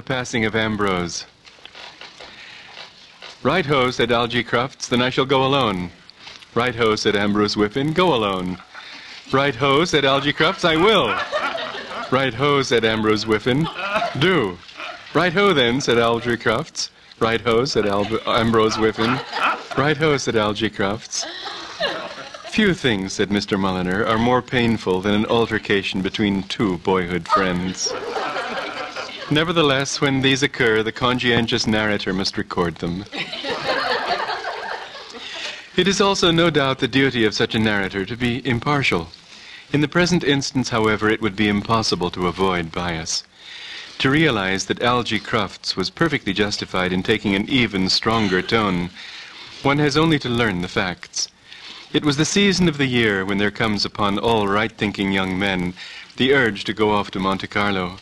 the passing of Ambrose. Right ho, said Algy Crufts, then I shall go alone. Right ho, said Ambrose Whiffin, go alone. Right ho, said Algy Crufts, I will. Right ho, said Ambrose Whiffin, do. Right ho then, said Algy Crufts. Right ho, said Ambrose Whiffin. Right ho, said Algy Crufts. Few things, said Mr. Mulliner, are more painful than an altercation between two boyhood friends. Nevertheless, when these occur, the conscientious narrator must record them. It is also no doubt the duty of such a narrator to be impartial. In the present instance, however, it would be impossible to avoid bias. To realize that Algy Crufts was perfectly justified in taking an even stronger tone, one has only to learn the facts. It was the season of the year when there comes upon all right-thinking young men the urge to go off to Monte Carlo.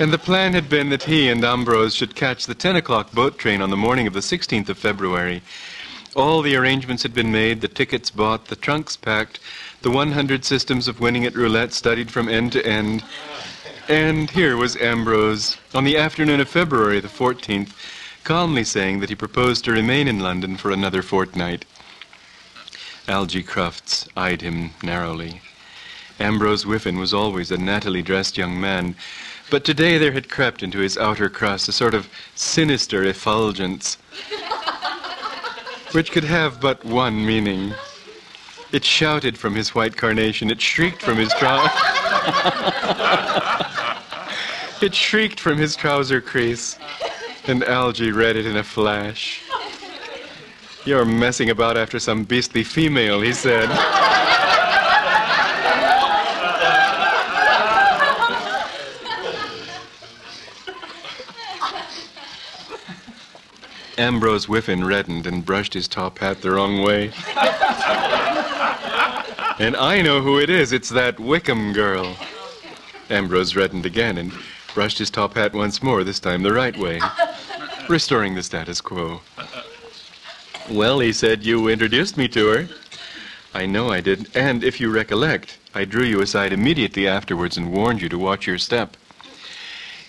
And the plan had been that he and Ambrose should catch the 10 o'clock boat train on the morning of the 16th of February. All the arrangements had been made, the tickets bought, the trunks packed, the 100 systems of winning at roulette studied from end to end. And here was Ambrose, on the afternoon of February the 14th, calmly saying that he proposed to remain in London for another fortnight. Algy Crufts eyed him narrowly. Ambrose Whiffin was always a nattily dressed young man, but today there had crept into his outer crust a sort of sinister effulgence, which could have but one meaning. It shouted from his white carnation, it shrieked from his trousers. It shrieked from his trouser crease, and Algy read it in a flash. "You're messing about after some beastly female," he said. Ambrose Whiffin reddened and brushed his top hat the wrong way. "And I know who it is. It's that Wickham girl." Ambrose reddened again and brushed his top hat once more, this time the right way, restoring the status quo. "Well," he said, "you introduced me to her." "I know I did. And if you recollect, I drew you aside immediately afterwards and warned you to watch your step."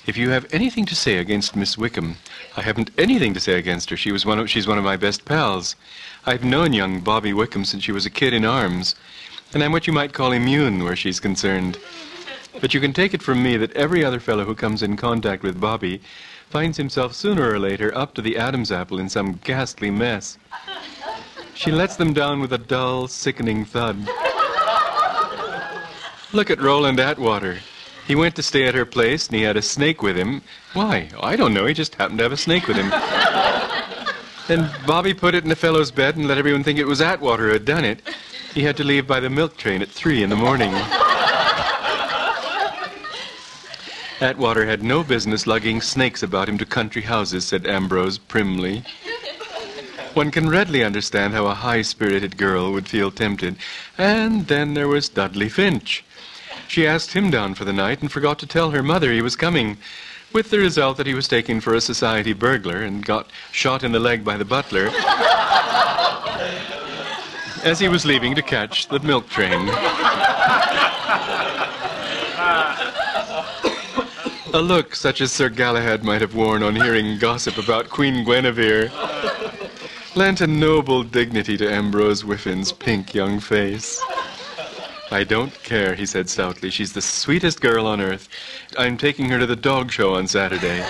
"If you have anything to say against Miss Wickham..." "I haven't anything to say against her. She's one of my best pals. I've known young Bobby Wickham since she was a kid in arms, and I'm what you might call immune where she's concerned. But you can take it from me that every other fellow who comes in contact with Bobby finds himself sooner or later up to the Adam's apple in some ghastly mess. She lets them down with a dull, sickening thud. Look at Roland Atwater. He went to stay at her place, and he had a snake with him. Why? I don't know. He just happened to have a snake with him. Then Bobby put it in the fellow's bed and let everyone think it was Atwater who had done it. He had to leave by the milk train at 3 in the morning. Atwater had no business lugging snakes about him to country houses," said Ambrose primly. "One can readily understand how a high-spirited girl would feel tempted. And then there was Dudley Finch. She asked him down for the night and forgot to tell her mother he was coming, with the result that he was taken for a society burglar and got shot in the leg by the butler as he was leaving to catch the milk train." A look such as Sir Galahad might have worn on hearing gossip about Queen Guinevere lent a noble dignity to Ambrose Whiffin's pink young face. "I don't care," he said stoutly. "She's the sweetest girl on earth. I'm taking her to the dog show on Saturday."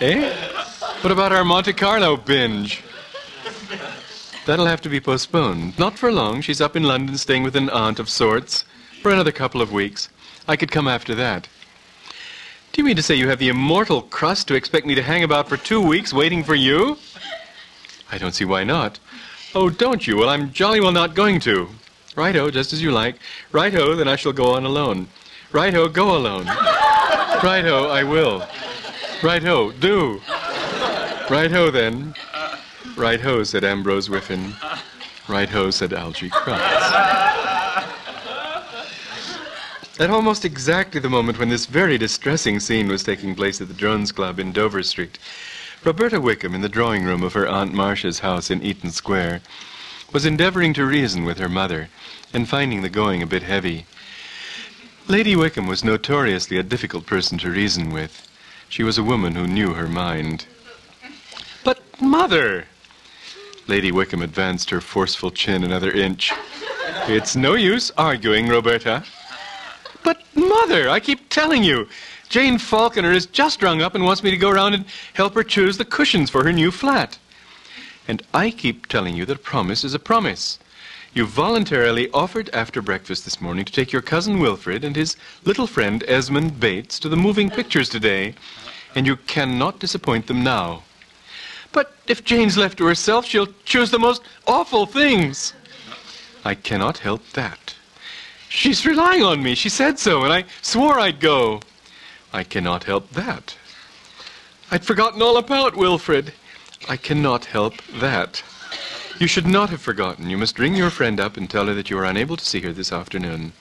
"Eh? What about our Monte Carlo binge?" "That'll have to be postponed. Not for long. She's up in London staying with an aunt of sorts for another couple of weeks. I could come after that." "Do you mean to say you have the immortal crust to expect me to hang about for 2 weeks waiting for you?" "I don't see why not." "Oh, don't you? Well, I'm jolly well not going to." "Right-o, just as you like. Right-o, then I shall go on alone. Right-o, go alone. Right-o, I will. Right-o, do. Right-o, then." "Right-o," said Ambrose Whiffin. "Right-o," said Algy Crufts. At almost exactly the moment when this very distressing scene was taking place at the Drones Club in Dover Street, Roberta Wickham, in the drawing room of her Aunt Marcia's house in Eaton Square, was endeavoring to reason with her mother, and finding the going a bit heavy. Lady Wickham was notoriously a difficult person to reason with. She was a woman who knew her mind. But, Mother! Lady Wickham advanced her forceful chin another inch. It's no use arguing, Roberta. But, Mother, I keep telling you, Jane Falconer is just rung up and wants me to go around and help her choose the cushions for her new flat. And I keep telling you that a promise is a promise. You voluntarily offered after breakfast this morning to take your cousin Wilfred and his little friend Esmond Bates to the moving pictures today, and you cannot disappoint them now. But if Jane's left to herself, she'll choose the most awful things. I cannot help that. She's relying on me. She said so, and I swore I'd go. I cannot help that. I'd forgotten all about Wilfred. I cannot help that. You should not have forgotten. You must ring your friend up and tell her that you are unable to see her this afternoon.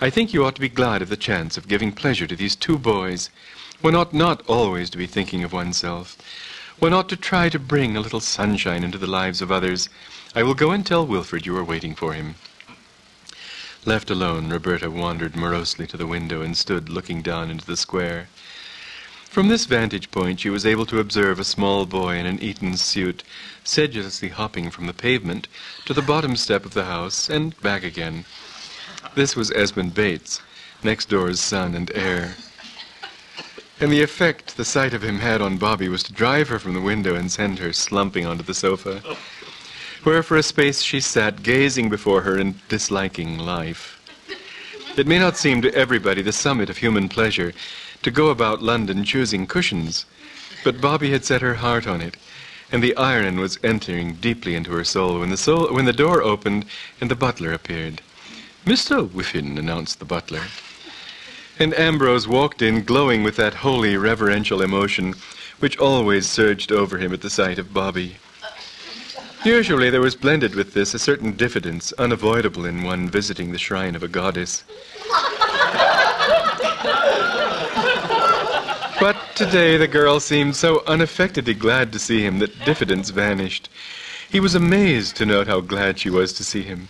I think you ought to be glad of the chance of giving pleasure to these two boys. One ought not always to be thinking of oneself. One ought to try to bring a little sunshine into the lives of others. I will go and tell Wilfred you are waiting for him. Left alone, Roberta wandered morosely to the window and stood looking down into the square. From this vantage point she was able to observe a small boy in an Eton suit, sedulously hopping from the pavement to the bottom step of the house and back again. This was Esmond Bates, next door's son and heir. And the effect the sight of him had on Bobby was to drive her from the window and send her slumping onto the sofa, where for a space she sat gazing before her and disliking life. It may not seem to everybody the summit of human pleasure to go about London choosing cushions, but Bobby had set her heart on it, and the iron was entering deeply into her soul when the door opened and the butler appeared. Mr. Whiffin, announced the butler. And Ambrose walked in, glowing with that holy reverential emotion which always surged over him at the sight of Bobby. Usually there was blended with this a certain diffidence unavoidable in one visiting the shrine of a goddess. But today the girl seemed so unaffectedly glad to see him that diffidence vanished. He was amazed to note how glad she was to see him.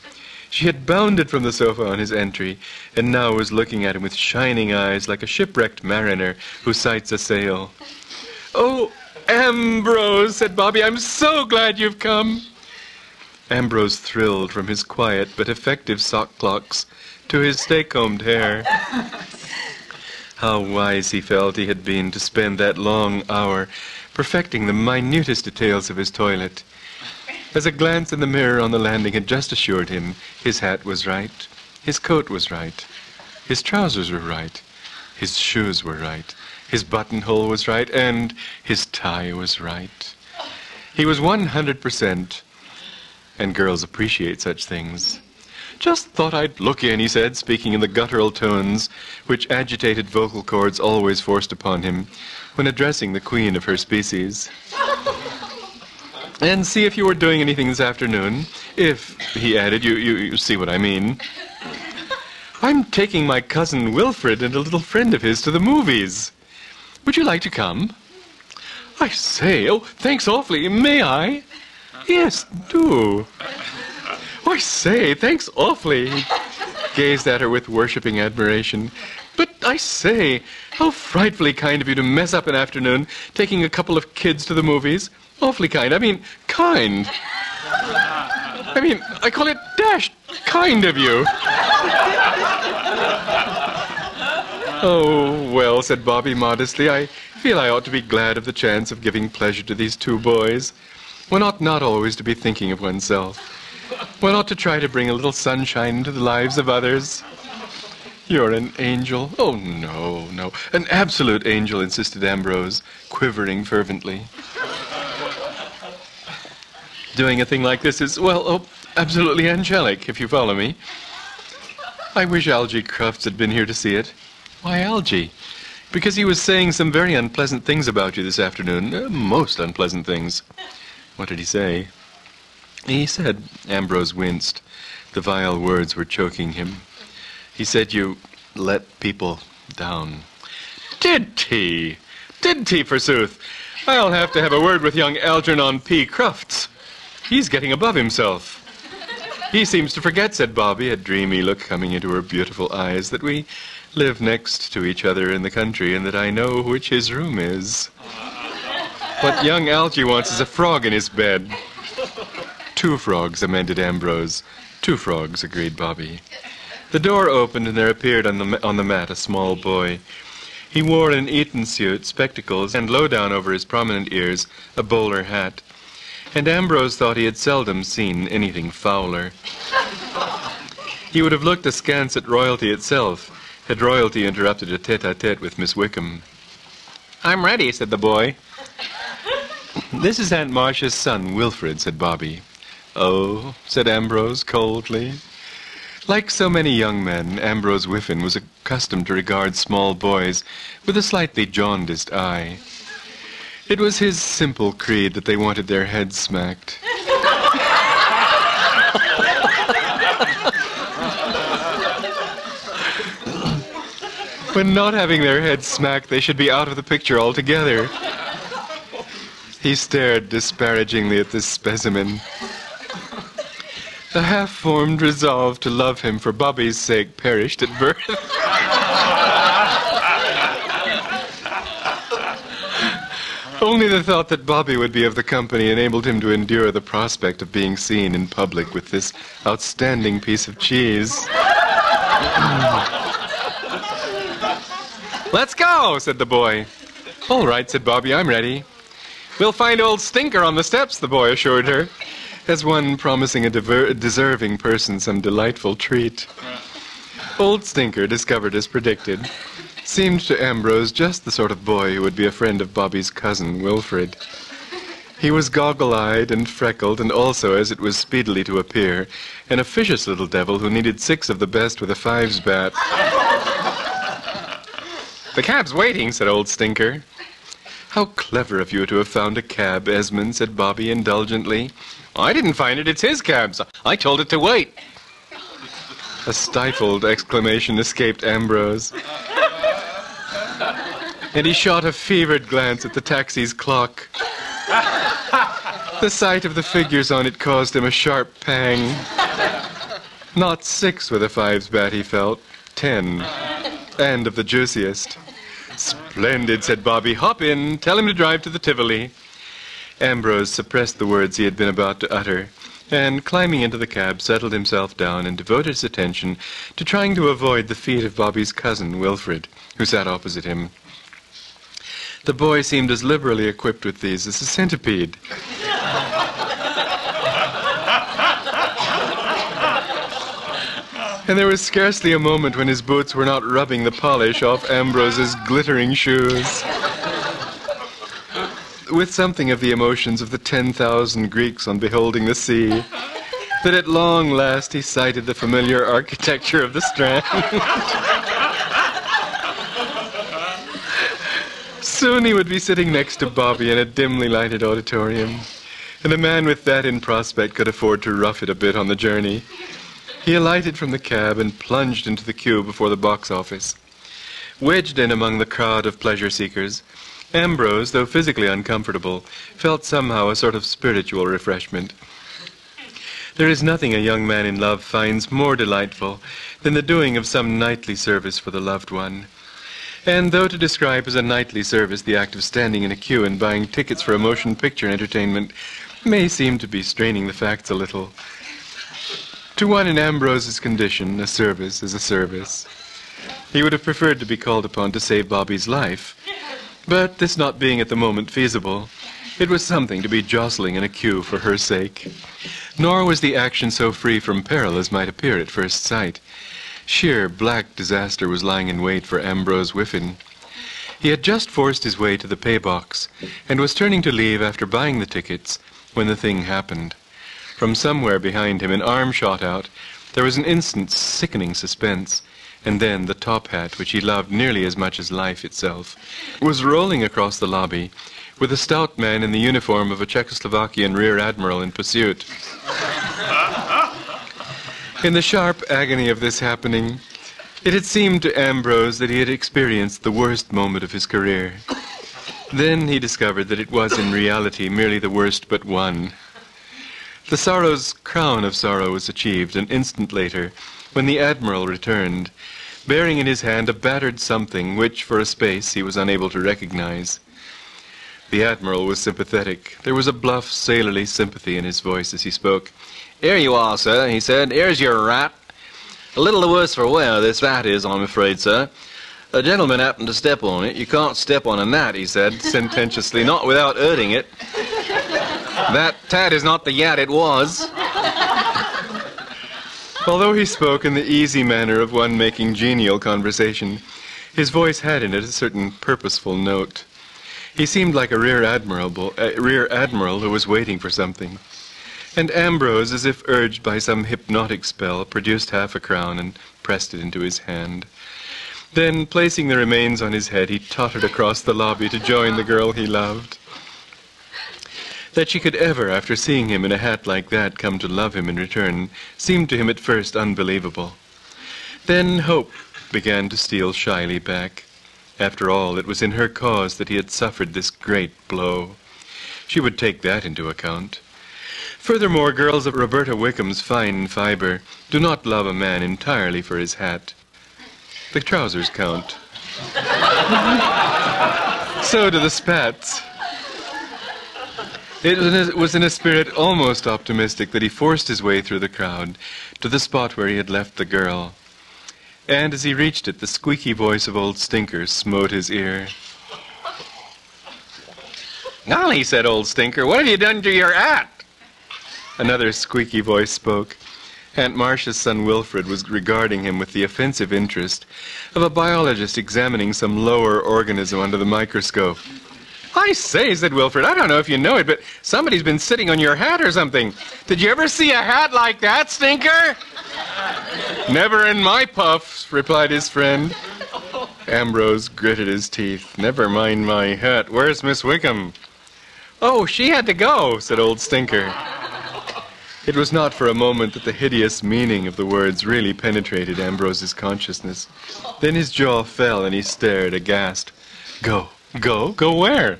She had bounded from the sofa on his entry, and now was looking at him with shining eyes like a shipwrecked mariner who sights a sail. "Oh, Ambrose," said Bobby, "I'm so glad you've come." Ambrose thrilled from his quiet but effective sock clocks to his stay-combed hair. How wise he felt he had been to spend that long hour perfecting the minutest details of his toilet. As a glance in the mirror on the landing had just assured him, his hat was right, his coat was right, his trousers were right, his shoes were right, his buttonhole was right, and his tie was right. He was 100%, and girls appreciate such things. "Just thought I'd look in," he said, speaking in the guttural tones which agitated vocal cords always forced upon him when addressing the queen of her species. "And see if you were doing anything this afternoon. If," he added, you see what I mean. "I'm taking my cousin Wilfred and a little friend of his to the movies. Would you like to come?" "I say, oh, thanks awfully. May I?" "Yes, do." "I say, thanks awfully." He gazed at her with worshipping admiration. "But I say, how frightfully kind of you to mess up an afternoon taking a couple of kids to the movies. Awfully kind. I mean, kind. I mean, I call it dashed kind of you." "Oh, well," said Bobby modestly, "I feel I ought to be glad of the chance of giving pleasure to these two boys. One ought not always to be thinking of oneself. One ought to try to bring a little sunshine into the lives of others." "You're an angel." "Oh, no. An absolute angel," insisted Ambrose, quivering fervently. "Doing a thing like this is, well, oh, absolutely angelic, if you follow me. I wish Algie Crufts had been here to see it." "Why Algie?" "Because he was saying some very unpleasant things about you this afternoon. Most unpleasant things." "What did he say?" "He said," Ambrose winced, the vile words were choking him, "he said you let people down." "Did he? Did he, forsooth? I'll have to have a word with young Algernon P. Crufts. He's getting above himself." "He seems to forget," said Bobby, a dreamy look coming into her beautiful eyes, "that we live next to each other in the country and that I know which his room is. What young Algy wants is a frog in his bed. 2 frogs, amended Ambrose. 2 frogs, agreed Bobby. The door opened and there appeared on the mat a small boy. He wore an Eton suit, spectacles, and low down over his prominent ears a bowler hat. And Ambrose thought he had seldom seen anything fouler. He would have looked askance at royalty itself, had royalty interrupted a tete-a-tete with Miss Wickham. "I'm ready," said the boy. "This is Aunt Marcia's son, Wilfred," said Bobby. "Oh," said Ambrose coldly. Like so many young men, Ambrose Whiffin was accustomed to regard small boys with a slightly jaundiced eye. It was his simple creed that they wanted their heads smacked. When not having their heads smacked, they should be out of the picture altogether. He stared disparagingly at this specimen. The half-formed resolve to love him for Bobby's sake perished at birth. Only the thought that Bobby would be of the company enabled him to endure the prospect of being seen in public with this outstanding piece of cheese. "Let's go," said the boy. "All right," said Bobby, "I'm ready." "We'll find Old Stinker on the steps," the boy assured her, as one promising a deserving person some delightful treat. Old Stinker, discovered as predicted, seemed to Ambrose just the sort of boy who would be a friend of Bobby's cousin, Wilfred. He was goggle-eyed and freckled, and also, as it was speedily to appear, an officious little devil who needed 6 of the best with a 5's bat. "The cab's waiting," said Old Stinker. "How clever of you to have found a cab, Esmond," said Bobby indulgently. "I didn't find it, it's his cab. I told it to wait." A stifled exclamation escaped Ambrose, and he shot a fevered glance at the taxi's clock. The sight of the figures on it caused him a sharp pang. Not 6 with a 5's bat, he felt, 10, and of the juiciest. "Splendid," said Bobby. "Hop in. Tell him to drive to the Tivoli." Ambrose suppressed the words he had been about to utter, and climbing into the cab, settled himself down and devoted his attention to trying to avoid the feet of Bobby's cousin, Wilfred, who sat opposite him. The boy seemed as liberally equipped with these as a centipede. And there was scarcely a moment when his boots were not rubbing the polish off Ambrose's glittering shoes. With something of the emotions of the 10,000 Greeks on beholding the sea, that at long last he sighted the familiar architecture of the Strand. Soon he would be sitting next to Bobby in a dimly lighted auditorium, and a man with that in prospect could afford to rough it a bit on the journey. He alighted from the cab and plunged into the queue before the box office. Wedged in among the crowd of pleasure-seekers, Ambrose, though physically uncomfortable, felt somehow a sort of spiritual refreshment. There is nothing a young man in love finds more delightful than the doing of some nightly service for the loved one. And though to describe as a nightly service the act of standing in a queue and buying tickets for a motion picture entertainment may seem to be straining the facts a little, to one in Ambrose's condition, a service is a service. He would have preferred to be called upon to save Bobby's life, but this not being at the moment feasible, it was something to be jostling in a queue for her sake. Nor was the action so free from peril as might appear at first sight. Sheer black disaster was lying in wait for Ambrose Whiffin. He had just forced his way to the pay box, and was turning to leave after buying the tickets, when the thing happened. From somewhere behind him an arm shot out, there was an instant's sickening suspense, and then the top hat, which he loved nearly as much as life itself, was rolling across the lobby with a stout man in the uniform of a Czechoslovakian rear admiral in pursuit. In the sharp agony of this happening, it had seemed to Ambrose that he had experienced the worst moment of his career. Then he discovered that it was in reality merely the worst but one. The sorrow's crown of sorrow was achieved an instant later, when the Admiral returned, bearing in his hand a battered something which, for a space, he was unable to recognize. The Admiral was sympathetic. There was a bluff, sailorly sympathy in his voice as he spoke. "Here you are, sir," he said. "Here's your rat. A little the worse for wear, this rat is, I'm afraid, sir. A gentleman happened to step on it. You can't step on a gnat," he said, sententiously, "not without hurting it. That tat is not the yat it was." Although he spoke in the easy manner of one making genial conversation, his voice had in it a certain purposeful note. He seemed like a rear admiral who was waiting for something. And Ambrose, as if urged by some hypnotic spell, produced half a crown and pressed it into his hand. Then, placing the remains on his head, he tottered across the lobby to join the girl he loved. That she could ever, after seeing him in a hat like that, come to love him in return, seemed to him at first unbelievable. Then hope began to steal shyly back. After all, it was in her cause that he had suffered this great blow. She would take that into account. Furthermore, girls of Roberta Wickham's fine fibre do not love a man entirely for his hat. The trousers count. So do the spats. It was in a spirit almost optimistic that he forced his way through the crowd to the spot where he had left the girl. And as he reached it, the squeaky voice of Old Stinker smote his ear. "Golly," said Old Stinker, "what have you done to your hat?" Another squeaky voice spoke. Aunt Marcia's son Wilfred was regarding him with the offensive interest of a biologist examining some lower organism under the microscope. "I say," said Wilfred, "I don't know if you know it, but somebody's been sitting on your hat or something. Did you ever see a hat like that, Stinker?" "Never in my puffs," replied his friend. Ambrose gritted his teeth. "Never mind my hat. Where's Miss Wickham?" "Oh, she had to go," said Old Stinker. It was not for a moment that the hideous meaning of the words really penetrated Ambrose's consciousness. Then his jaw fell and he stared aghast. "Go. Go? Go where?"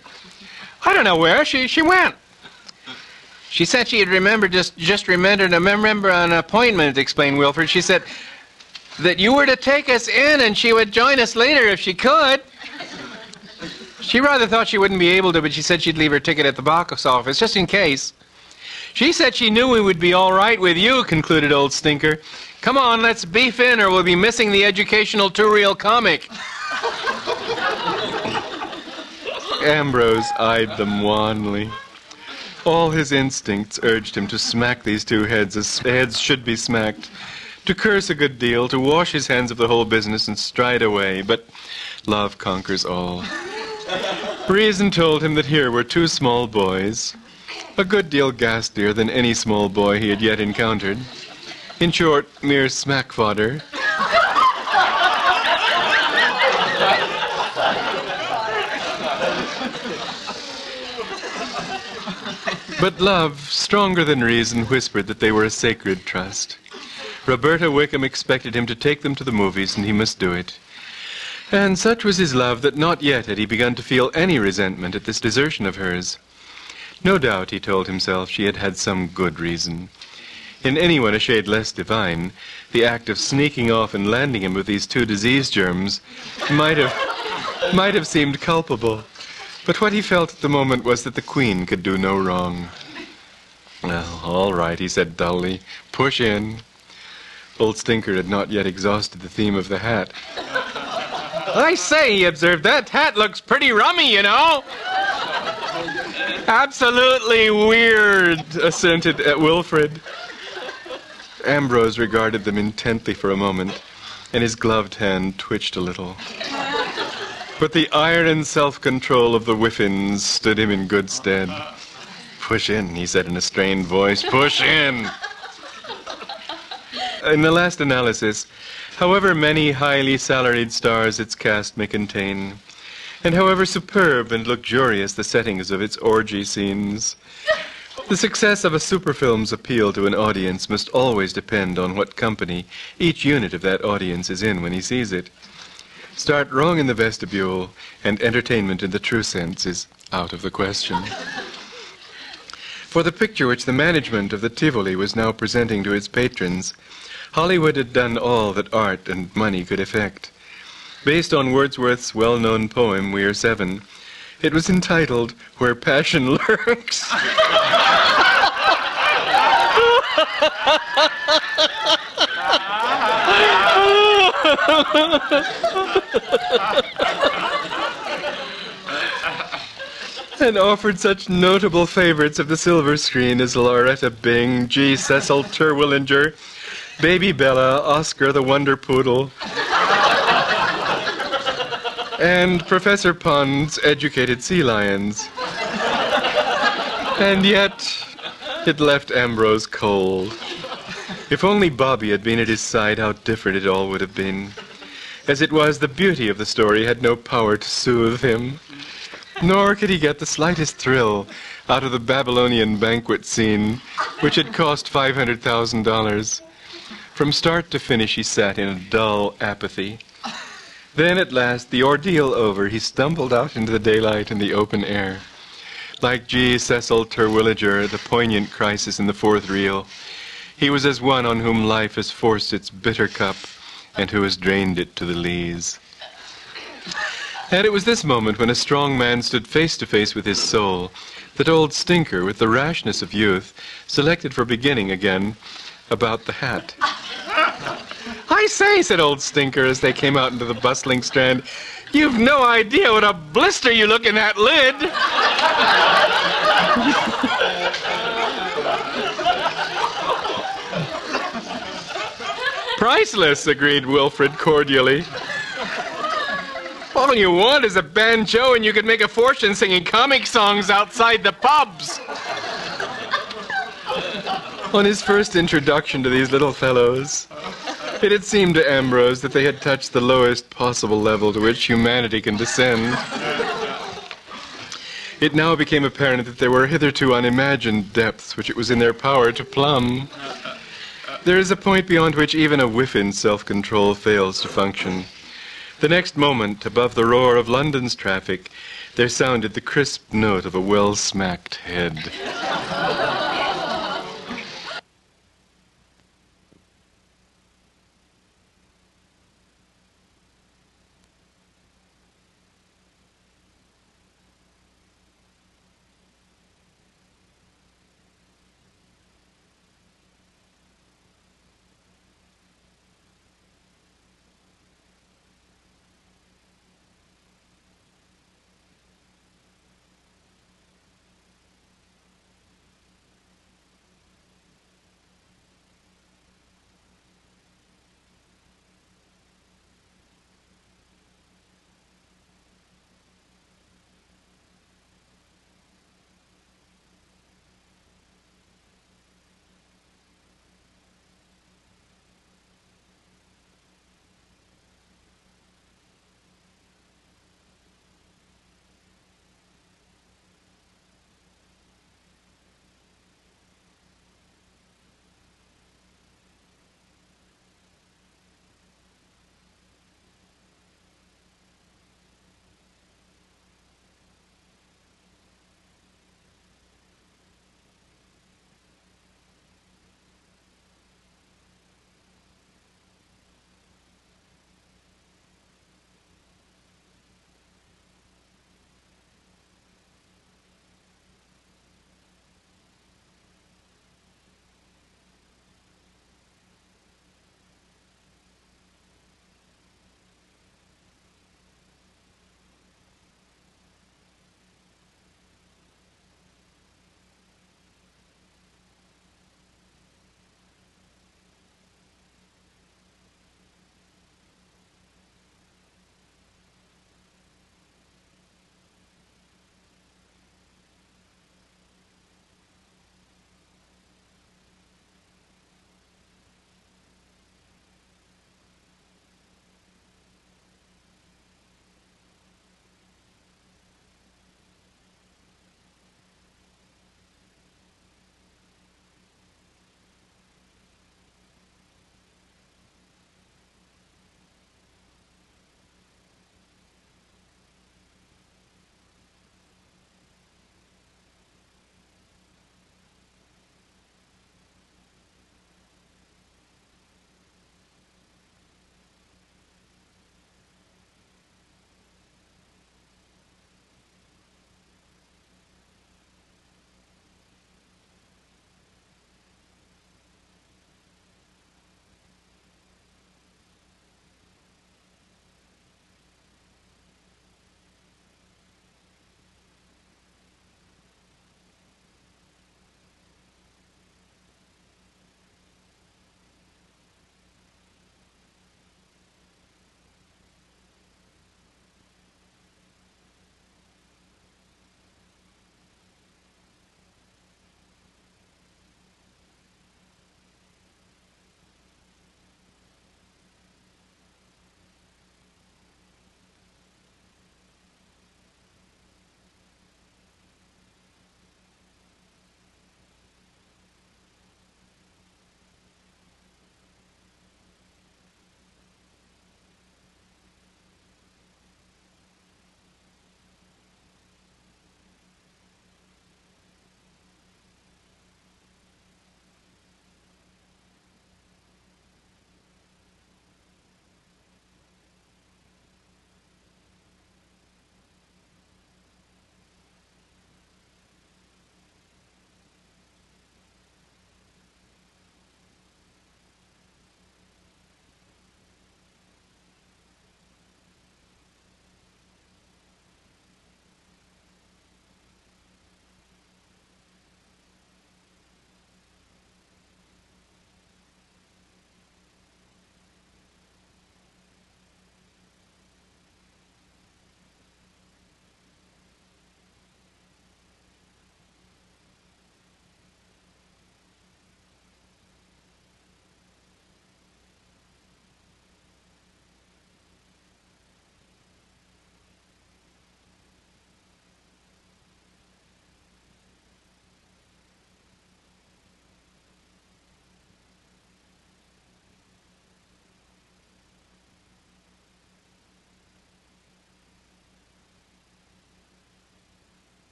"I don't know where. She went. She said she had remembered, just remembered an appointment," explained Wilfred. "She said that you were to take us in and she would join us later if she could. She rather thought she wouldn't be able to, but she said she'd leave her ticket at the box office, just in case. She said she knew we would be all right with you," concluded Old Stinker. "Come on, let's beef in or we'll be missing the educational two-reel comic." Ambrose eyed them wanly. All his instincts urged him to smack these two heads as heads should be smacked, to curse a good deal, to wash his hands of the whole business and stride away, but love conquers all. Reason told him that here were two small boys, a good deal ghastier than any small boy he had yet encountered. In short, mere smack fodder. But love, stronger than reason, whispered that they were a sacred trust. Roberta Wickham expected him to take them to the movies, and he must do it. And such was his love that not yet had he begun to feel any resentment at this desertion of hers. No doubt, he told himself, she had had some good reason. In anyone a shade less divine, the act of sneaking off and landing him with these two disease germs might have seemed culpable. But what he felt at the moment was that the Queen could do no wrong. "Well, all right," he said dully. "Push in." Old Stinker had not yet exhausted the theme of the hat. "I say," he observed, "that hat looks pretty rummy, you know." "Absolutely weird," assented Wilfred. Ambrose regarded them intently for a moment, and his gloved hand twitched a little. But the iron self-control of the Whiffins stood him in good stead. "Push in," he said in a strained voice. "Push in!" In the last analysis, however many highly salaried stars its cast may contain, and however superb and luxurious the settings of its orgy scenes, the success of a superfilm's appeal to an audience must always depend on what company each unit of that audience is in when he sees it. Start wrong in the vestibule, and entertainment in the true sense is out of the question. For the picture which the management of the Tivoli was now presenting to its patrons, Hollywood had done all that art and money could effect. Based on Wordsworth's well-known poem, We Are Seven, it was entitled, Where Passion Lurks. And offered such notable favorites of the silver screen as Loretta Bing, G. Cecil Terwilliger, Baby Bella, Oscar the Wonder Poodle, and Professor Pond's Educated Sea Lions. And yet, it left Ambrose cold. If only Bobby had been at his side, how different it all would have been. As it was, the beauty of the story had no power to soothe him. Nor could he get the slightest thrill out of the Babylonian banquet scene, which had cost $500,000. From start to finish, he sat in a dull apathy. Then, at last, the ordeal over, he stumbled out into the daylight and the open air. Like G. Cecil Terwilliger, the poignant crisis in the fourth reel, he was as one on whom life has forced its bitter cup and who has drained it to the lees. And it was this moment when a strong man stood face to face with his soul that Old Stinker, with the rashness of youth, selected for beginning again about the hat. "I say," said Old Stinker as they came out into the bustling Strand, "you've no idea what a blister you look in that lid." "Priceless," agreed Wilfred cordially. "All you want is a banjo and you could make a fortune singing comic songs outside the pubs." On his first introduction to these little fellows, it had seemed to Ambrose that they had touched the lowest possible level to which humanity can descend. It now became apparent that there were hitherto unimagined depths which it was in their power to plumb. There is a point beyond which even a Whiffin's self-control fails to function. The next moment, above the roar of London's traffic, there sounded the crisp note of a well-smacked head.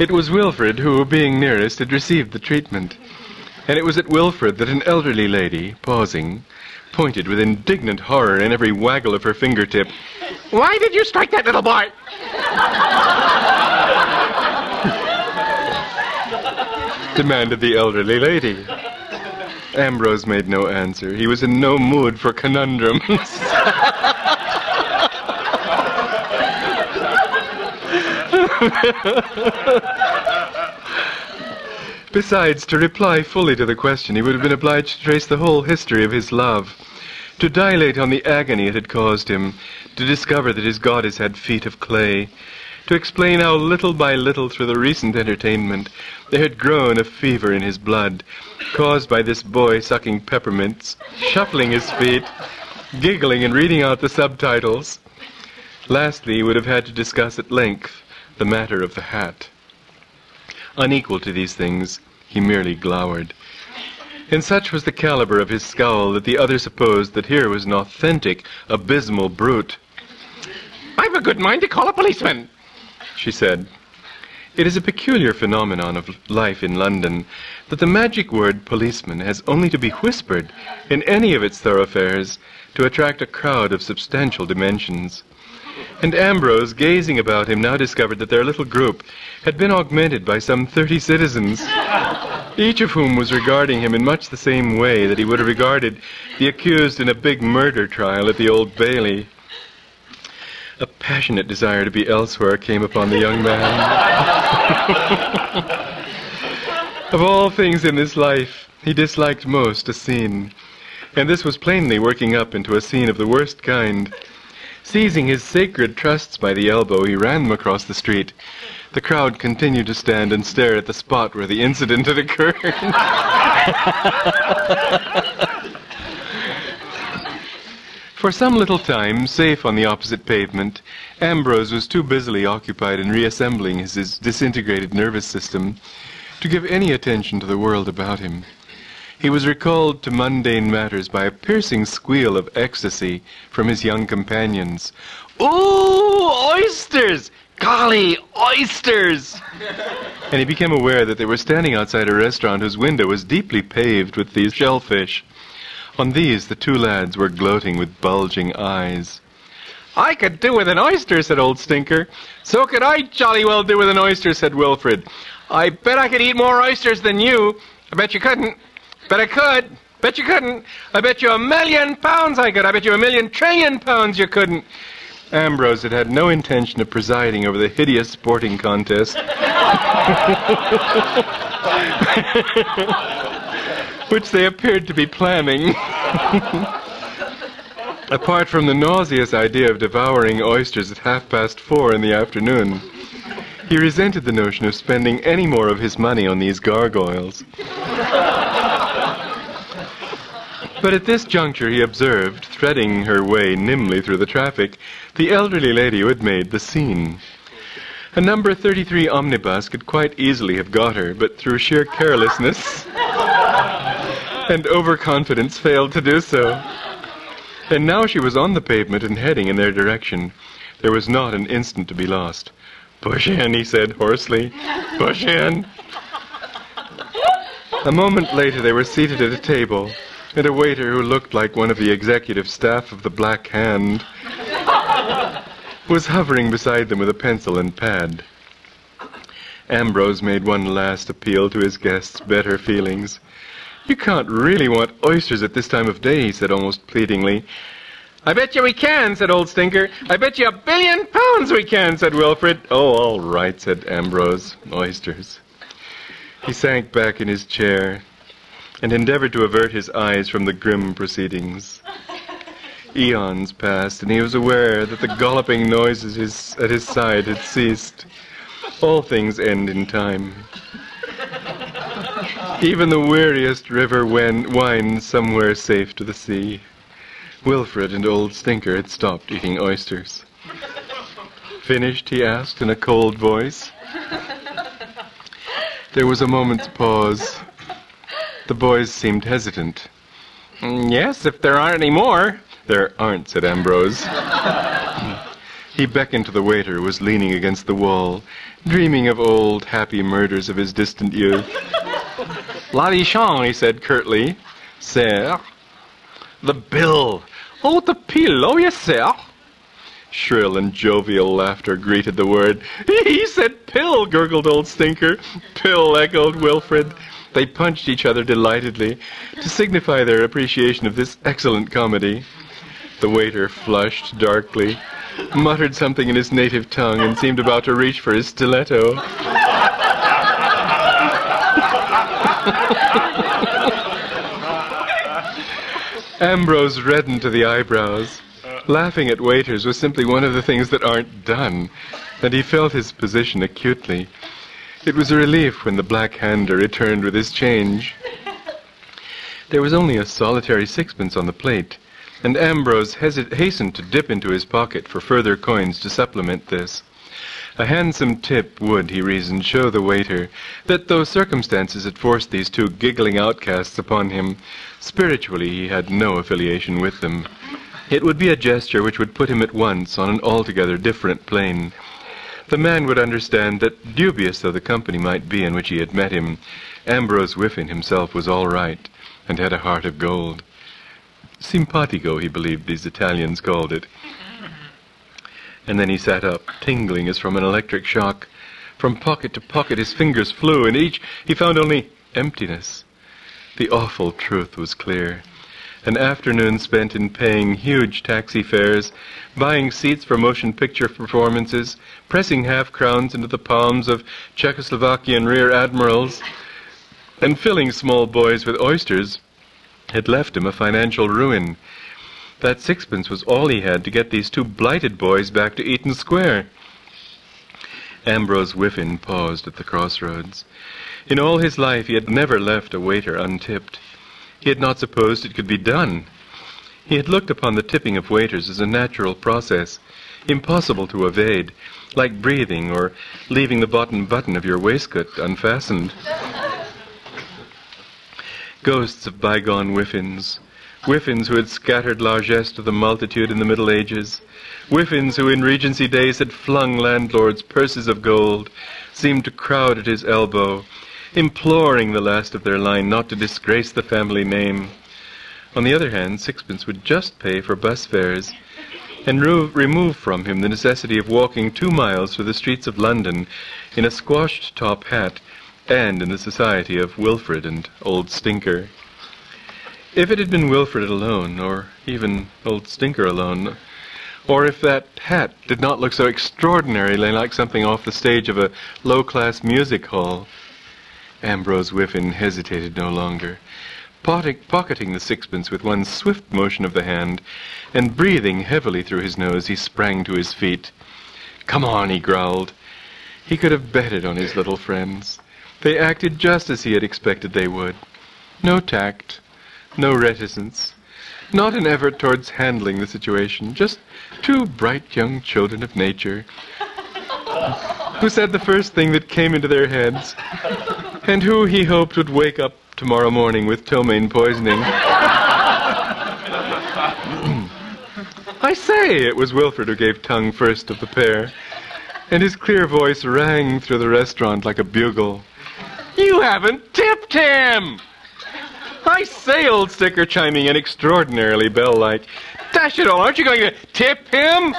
It was Wilfred who, being nearest, had received the treatment. And it was at Wilfred that an elderly lady, pausing, pointed with indignant horror in every waggle of her fingertip. Why did you strike that little boy? demanded the elderly lady. Ambrose made no answer. He was in no mood for conundrums. Besides, to reply fully to the question, he would have been obliged to trace the whole history of his love, to dilate on the agony it had caused him, to discover that his goddess had feet of clay, to explain how little by little through the recent entertainment there had grown a fever in his blood, caused by this boy sucking peppermints, shuffling his feet, giggling and reading out the subtitles. Lastly, he would have had to discuss at length the matter of the hat. Unequal to these things, he merely glowered. And such was the caliber of his scowl that the other supposed that here was an authentic, abysmal brute. I've a good mind to call a policeman, she said. It is a peculiar phenomenon of life in London that the magic word policeman has only to be whispered in any of its thoroughfares to attract a crowd of substantial dimensions. And Ambrose, gazing about him, now discovered that their little group had been augmented by some 30 citizens, each of whom was regarding him in much the same way that he would have regarded the accused in a big murder trial at the Old Bailey. A passionate desire to be elsewhere came upon the young man. Of all things in this life, he disliked most a scene, and this was plainly working up into a scene of the worst kind. Seizing his sacred trusts by the elbow, he ran them across the street. The crowd continued to stand and stare at the spot where the incident had occurred. For some little time, safe on the opposite pavement, Ambrose was too busily occupied in reassembling his disintegrated nervous system to give any attention to the world about him. He was recalled to mundane matters by a piercing squeal of ecstasy from his young companions. Ooh, oysters! Golly, oysters! And he became aware that they were standing outside a restaurant whose window was deeply paved with these shellfish. On these, the two lads were gloating with bulging eyes. I could do with an oyster, said Old Stinker. So could I jolly well do with an oyster, said Wilfred. I bet I could eat more oysters than you. I bet you couldn't. Bet I could. Bet you couldn't. I bet you £1,000,000 I could. I bet you £1,000,000,000,000 you couldn't. Ambrose had no intention of presiding over the hideous sporting contest. Which they appeared to be planning. Apart from the nauseous idea of devouring oysters at 4:30 in the afternoon, he resented the notion of spending any more of his money on these gargoyles. But at this juncture he observed, threading her way nimbly through the traffic, the elderly lady who had made the scene. A number 33 omnibus could quite easily have got her, but through sheer carelessness and overconfidence failed to do so. And now she was on the pavement and heading in their direction. There was not an instant to be lost. Push in, he said hoarsely. Push in. A moment later they were seated at a table, and a waiter who looked like one of the executive staff of the Black Hand was hovering beside them with a pencil and pad. Ambrose made one last appeal to his guest's better feelings. You can't really want oysters at this time of day, he said almost pleadingly. I bet you we can, said Old Stinker. I bet you £1,000,000,000 we can, said Wilfred. Oh, all right, said Ambrose. Oysters. He sank back in his chair and endeavored to avert his eyes from the grim proceedings. Eons passed, and he was aware that the galloping noises at his side had ceased. All things end in time. Even the weariest river winds somewhere safe to the sea. Wilfred and Old Stinker had stopped eating oysters. Finished, he asked in a cold voice. There was a moment's pause. The boys seemed hesitant. Yes, if there aren't any more. There aren't, said Ambrose. He beckoned to the waiter who was leaning against the wall, dreaming of old, happy murders of his distant youth. "L'addition," he said curtly. "Sir." "The bill." "Oh, the pill. Oh, yes, sir." Shrill and jovial laughter greeted the word. "He said pill," gurgled Old Stinker. "Pill," echoed Wilfred. They punched each other delightedly to signify their appreciation of this excellent comedy. The waiter flushed darkly, muttered something in his native tongue, and seemed about to reach for his stiletto. Ambrose reddened to the eyebrows. Laughing at waiters was simply one of the things that aren't done, and he felt his position acutely. It was a relief when the black-hander returned with his change. There was only a solitary sixpence on the plate, and Ambrose hastened to dip into his pocket for further coins to supplement this. A handsome tip would, he reasoned, show the waiter that though circumstances had forced these two giggling outcasts upon him, spiritually he had no affiliation with them. It would be a gesture which would put him at once on an altogether different plane. The man would understand that, dubious though the company might be in which he had met him, Ambrose Whiffin himself was all right, and had a heart of gold. Simpatico, he believed these Italians called it. And then he sat up, tingling as from an electric shock. From pocket to pocket his fingers flew, and each he found only emptiness. The awful truth was clear. An afternoon spent in paying huge taxi fares, buying seats for motion picture performances, pressing half-crowns into the palms of Czechoslovakian rear admirals, and filling small boys with oysters, had left him a financial ruin. That sixpence was all he had to get these two blighted boys back to Eaton Square. Ambrose Whiffin paused at the crossroads. In all his life he had never left a waiter untipped. He had not supposed it could be done. He had looked upon the tipping of waiters as a natural process, impossible to evade, like breathing or leaving the bottom button of your waistcoat unfastened. Ghosts of bygone Whiffins, Whiffins who had scattered largesse to the multitude in the Middle Ages, Whiffins who in Regency days had flung landlords purses of gold, seemed to crowd at his elbow, imploring the last of their line not to disgrace the family name. On the other hand, sixpence would just pay for bus fares, and remove from him the necessity of walking 2 miles through the streets of London in a squashed top hat and in the society of Wilfred and Old Stinker. If it had been Wilfred alone, or even Old Stinker alone, or if that hat did not look so extraordinarily like something off the stage of a low-class music hall, Ambrose Whiffin hesitated no longer, pocketing the sixpence with one swift motion of the hand, and breathing heavily through his nose, he sprang to his feet. "Come on," he growled. He could have betted on his little friends. They acted just as he had expected they would. No tact, no reticence, not an effort towards handling the situation, just two bright young children of nature who said the first thing that came into their heads, and who he hoped would wake up tomorrow morning with ptomaine poisoning. "I say," it was Wilfred who gave tongue first of the pair, and his clear voice rang through the restaurant like a bugle. "You haven't tipped him!" "I say," Old Stinker chiming in extraordinarily bell-like, "dash it all, aren't you going to tip him?"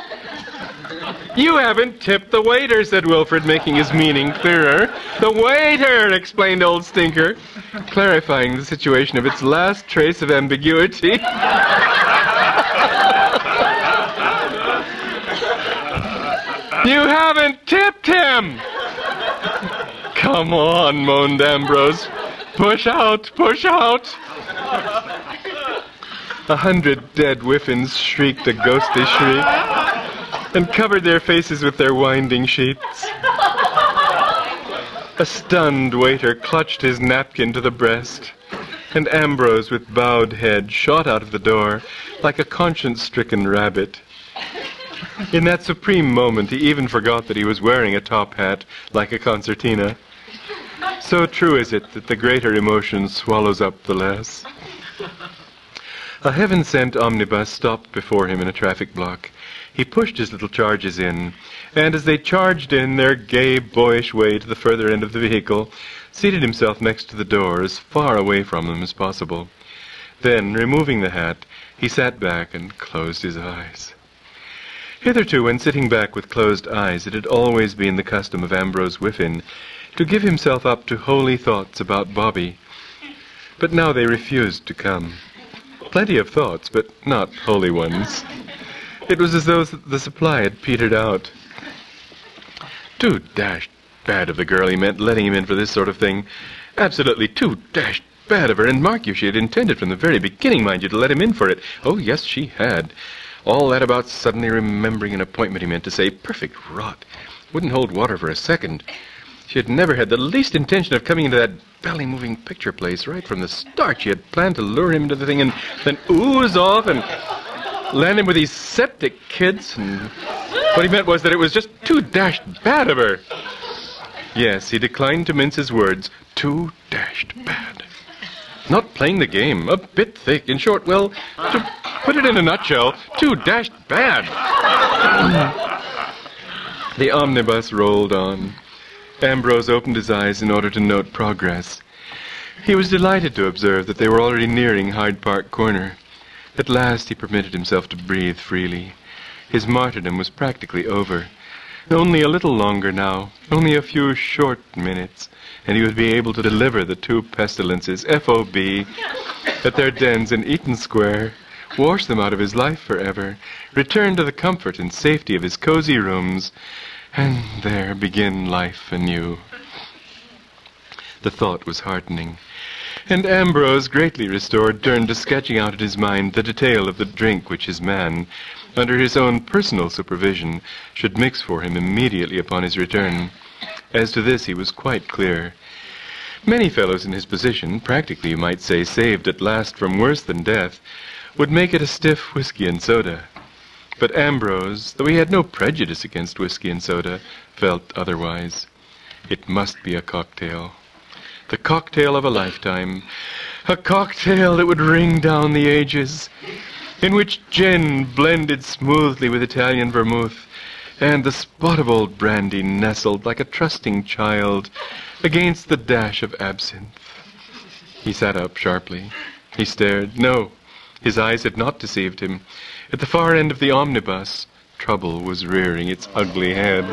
"You haven't tipped the waiter," said Wilfred, making his meaning clearer. "The waiter," explained Old Stinker, clarifying the situation of its last trace of ambiguity. "You haven't tipped him!" "Come on," moaned Ambrose. "Push out, push out!" 100 dead Whiffins shrieked a ghostly shriek, and covered their faces with their winding sheets. A stunned waiter clutched his napkin to the breast, and Ambrose, with bowed head, shot out of the door like a conscience-stricken rabbit. In that supreme moment, he even forgot that he was wearing a top hat like a concertina. So true is it that the greater emotion swallows up the less. A heaven-sent omnibus stopped before him in a traffic block. He pushed his little charges in, and as they charged in their gay, boyish way to the further end of the vehicle, seated himself next to the door, as far away from them as possible. Then, removing the hat, he sat back and closed his eyes. Hitherto, when sitting back with closed eyes, it had always been the custom of Ambrose Whiffin to give himself up to holy thoughts about Bobby. But now they refused to come. Plenty of thoughts, but not holy ones. It was as though the supply had petered out. Too dashed bad of the girl, he meant, letting him in for this sort of thing. Absolutely too dashed bad of her, and mark you, she had intended from the very beginning, mind you, to let him in for it. Oh, yes, she had. All that about suddenly remembering an appointment, he meant to say. Perfect rot. Wouldn't hold water for a second. She had never had the least intention of coming into that belly-moving picture place right from the start. She had planned to lure him into the thing and then ooze off and land him with these septic kids. And what he meant was that it was just too dashed bad of her. Yes, he declined to mince his words. Too dashed bad. Not playing the game. A bit thick. In short, well, to put it in a nutshell, too dashed bad. The omnibus rolled on. Ambrose opened his eyes in order to note progress. He was delighted to observe that they were already nearing Hyde Park Corner. At last he permitted himself to breathe freely. His martyrdom was practically over. Only a little longer now, only a few short minutes, and he would be able to deliver the two pestilences, F.O.B., at their dens in Eaton Square, wash them out of his life forever, return to the comfort and safety of his cozy rooms, and there begin life anew. The thought was heartening. And Ambrose, greatly restored, turned to sketching out in his mind the detail of the drink which his man, under his own personal supervision, should mix for him immediately upon his return. As to this he was quite clear. Many fellows in his position, practically you might say saved at last from worse than death, would make it a stiff whiskey and soda. But Ambrose, though he had no prejudice against whiskey and soda, felt otherwise. It must be a cocktail. The cocktail of a lifetime, a cocktail that would ring down the ages, in which gin blended smoothly with Italian vermouth, and the spot of old brandy nestled like a trusting child against the dash of absinthe. He sat up sharply. He stared. No, his eyes had not deceived him. At the far end of the omnibus, trouble was rearing its ugly head.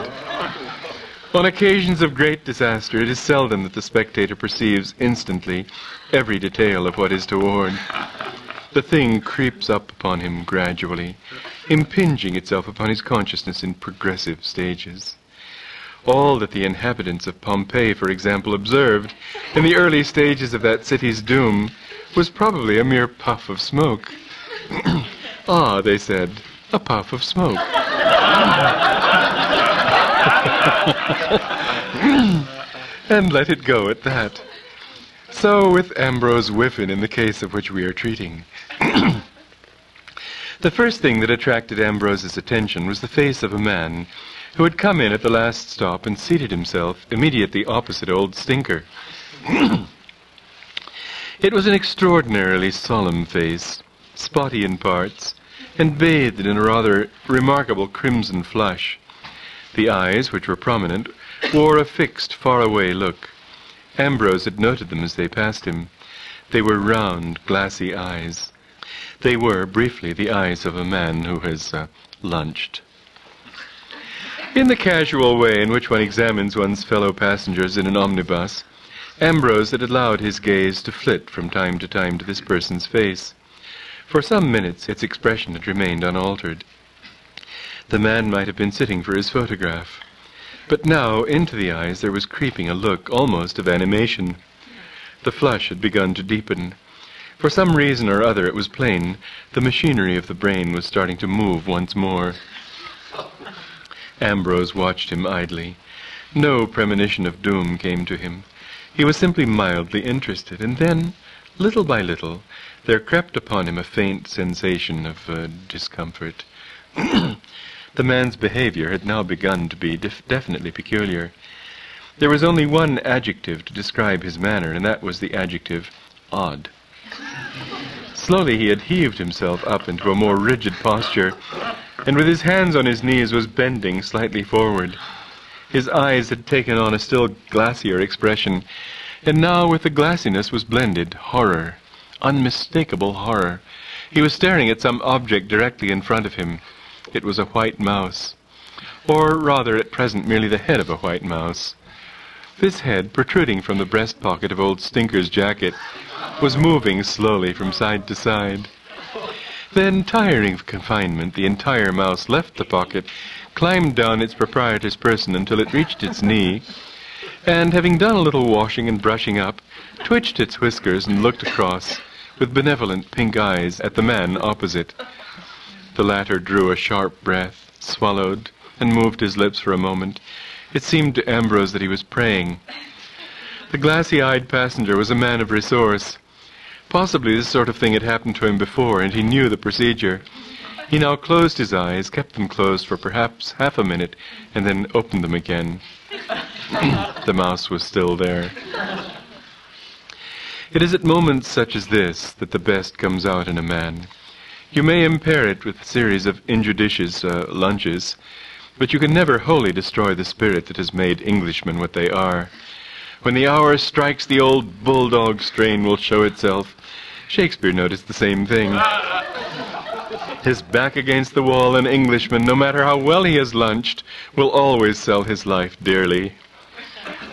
On occasions of great disaster, it is seldom that the spectator perceives instantly every detail of what is toward. The thing creeps up upon him gradually, impinging itself upon his consciousness in progressive stages. All that the inhabitants of Pompeii, for example, observed in the early stages of that city's doom was probably a mere puff of smoke. Ah, they said, a puff of smoke. And let it go at that. So with Ambrose Whiffin in the case of which we are treating. The first thing that attracted Ambrose's attention was the face of a man who had come in at the last stop and seated himself immediately opposite Old Stinker. It was an extraordinarily solemn face, spotty in parts, and bathed in a rather remarkable crimson flush. The eyes, which were prominent, wore a fixed, faraway look. Ambrose had noted them as they passed him. They were round, glassy eyes. They were, briefly, the eyes of a man who has lunched. In the casual way in which one examines one's fellow passengers in an omnibus, Ambrose had allowed his gaze to flit from time to this person's face. For some minutes its expression had remained unaltered. The man might have been sitting for his photograph. But now, into the eyes, there was creeping a look almost of animation. The flush had begun to deepen. For some reason or other, it was plain, the machinery of the brain was starting to move once more. Ambrose watched him idly. No premonition of doom came to him. He was simply mildly interested, and then, little by little, there crept upon him a faint sensation of discomfort. The man's behavior had now begun to be definitely peculiar. There was only one adjective to describe his manner, and that was the adjective odd. Slowly he had heaved himself up into a more rigid posture, and with his hands on his knees was bending slightly forward. His eyes had taken on a still glassier expression, and now with the glassiness was blended horror, unmistakable horror. He was staring at some object directly in front of him. It was a white mouse, or rather at present merely the head of a white mouse. This head, protruding from the breast pocket of Old Stinker's jacket, was moving slowly from side to side. Then, tiring of confinement, the entire mouse left the pocket, climbed down its proprietor's person until it reached its knee, and, having done a little washing and brushing up, twitched its whiskers and looked across, with benevolent pink eyes, at the man opposite. The latter drew a sharp breath, swallowed, and moved his lips for a moment. It seemed to Ambrose that he was praying. The glassy-eyed passenger was a man of resource. Possibly this sort of thing had happened to him before, and he knew the procedure. He now closed his eyes, kept them closed for perhaps half a minute, and then opened them again. The mouse was still there. It is at moments such as this that the best comes out in a man. You may impair it with a series of injudicious lunges, but you can never wholly destroy the spirit that has made Englishmen what they are. When the hour strikes, the old bulldog strain will show itself. Shakespeare noticed the same thing. His back against the wall, an Englishman, no matter how well he has lunched, will always sell his life dearly.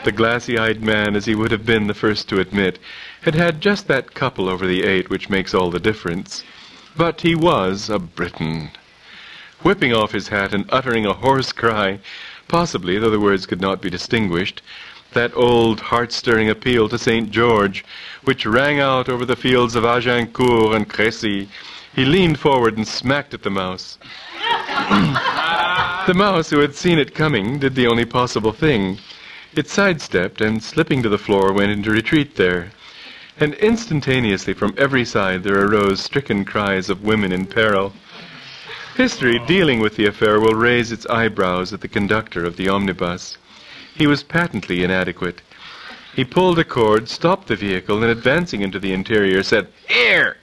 The glassy-eyed man, as he would have been the first to admit, had had just that couple over the eight which makes all the difference. But he was a Briton. Whipping off his hat and uttering a hoarse cry, possibly, though the words could not be distinguished, that old heart-stirring appeal to St. George, which rang out over the fields of Agincourt and Crécy, he leaned forward and smacked at the mouse. The mouse, who had seen it coming, did the only possible thing. It sidestepped and, slipping to the floor, went into retreat there. And instantaneously from every side there arose stricken cries of women in peril. History dealing with the affair will raise its eyebrows at the conductor of the omnibus. He was patently inadequate. He pulled a cord, stopped the vehicle, and advancing into the interior said, "Here!"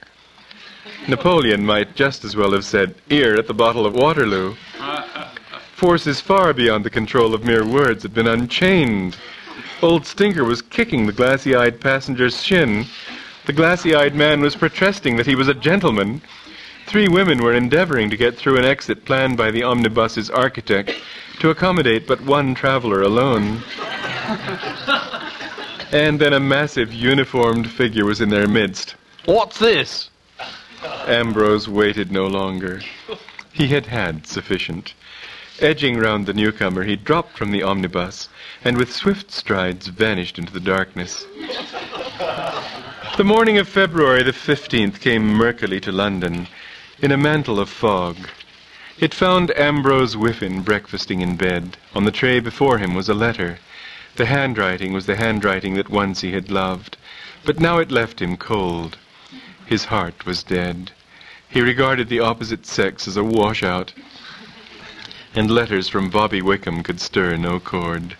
Napoleon might just as well have said, "Here," at the Battle of Waterloo. Forces far beyond the control of mere words had been unchained. Old Stinker was kicking the glassy-eyed passenger's shin. The glassy-eyed man was protesting that he was a gentleman. Three women were endeavoring to get through an exit planned by the omnibus's architect to accommodate but one traveler alone. And then a massive uniformed figure was in their midst. "What's this?" Ambrose waited no longer. He had had sufficient. Edging round the newcomer, he dropped from the omnibus, and with swift strides vanished into the darkness. The morning of February the 15th came murkily to London, in a mantle of fog. It found Ambrose Whiffin breakfasting in bed. On the tray before him was a letter. The handwriting was the handwriting that once he had loved, but now it left him cold. His heart was dead. He regarded the opposite sex as a washout, and letters from Bobby Wickham could stir no chord.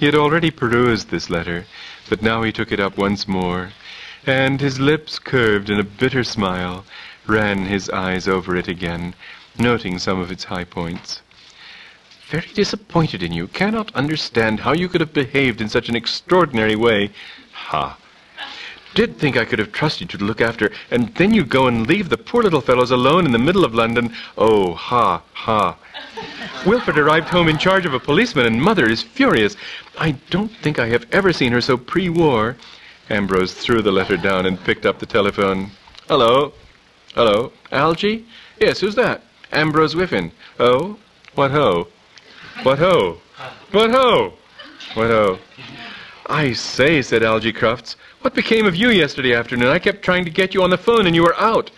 He had already perused this letter, but now he took it up once more, and his lips curved in a bitter smile, ran his eyes over it again, noting some of its high points. "Very disappointed in you. Cannot understand how you could have behaved in such an extraordinary way. Ha! Did think I could have trusted you to look after, and then you go and leave the poor little fellows alone in the middle of London. Oh, ha, ha. Wilfred arrived home in charge of a policeman, and mother is furious. I don't think I have ever seen her so pre-war." Ambrose threw the letter down and picked up the telephone. "Hello? Hello? Algie? Yes, who's that? Ambrose Whiffin. Oh? What ho? What ho? What ho? What ho? I say," said Algie Crufts, "what became of you yesterday afternoon? I kept trying to get you on the phone and you were out."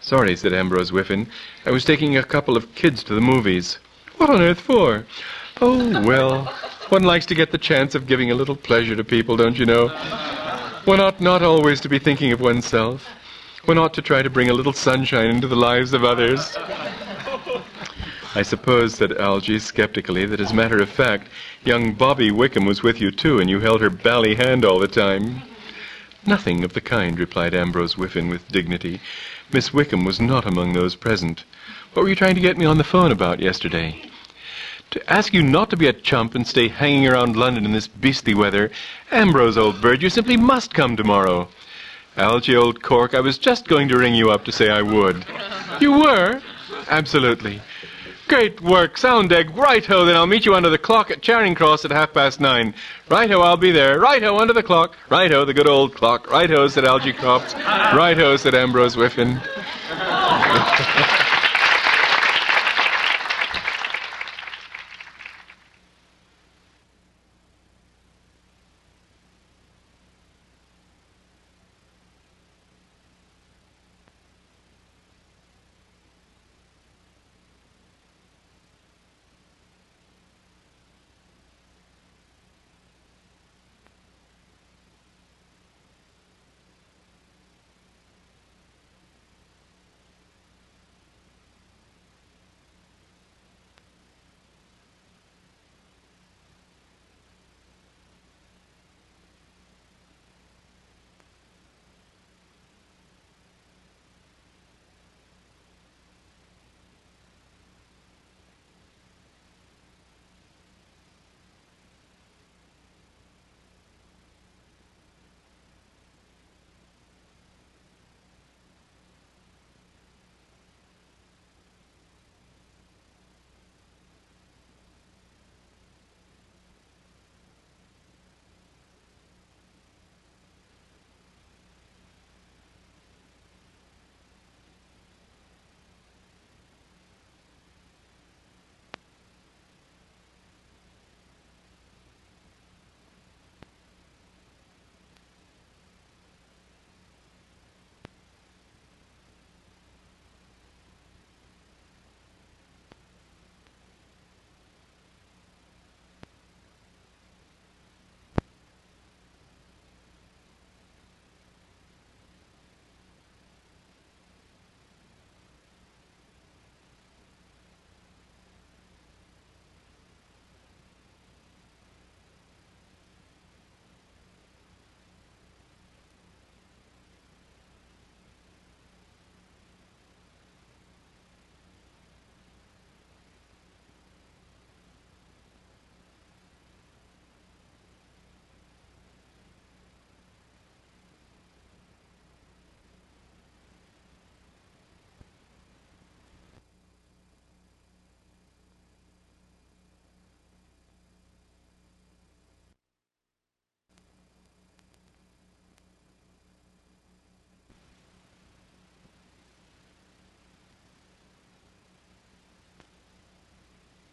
"Sorry," said Ambrose Whiffin. "I was taking a couple of kids to the movies." "What on earth for?" "Oh, well, one likes to get the chance of giving a little pleasure to people, don't you know? One ought not always to be thinking of oneself. One ought to try to bring a little sunshine into the lives of others." "I suppose," said Algie skeptically, "that as a matter of fact, young Bobby Wickham was with you too, and you held her bally hand all the time." "Nothing of the kind," replied Ambrose Whiffin with dignity. "Miss Wickham was not among those present. What were you trying to get me on the phone about yesterday?" "To ask you not to be a chump and stay hanging around London in this beastly weather. Ambrose, old bird, you simply must come tomorrow." "Algie, old cork, I was just going to ring you up to say I would." "You were?" "Absolutely." "Great work, sound egg. Righto, then I'll meet you under the clock at Charing Cross at 9:30. Righto, I'll be there. Righto, under the clock. Righto, the good old clock. Righto," said Algie Crofts. "Righto," said Ambrose Whiffin.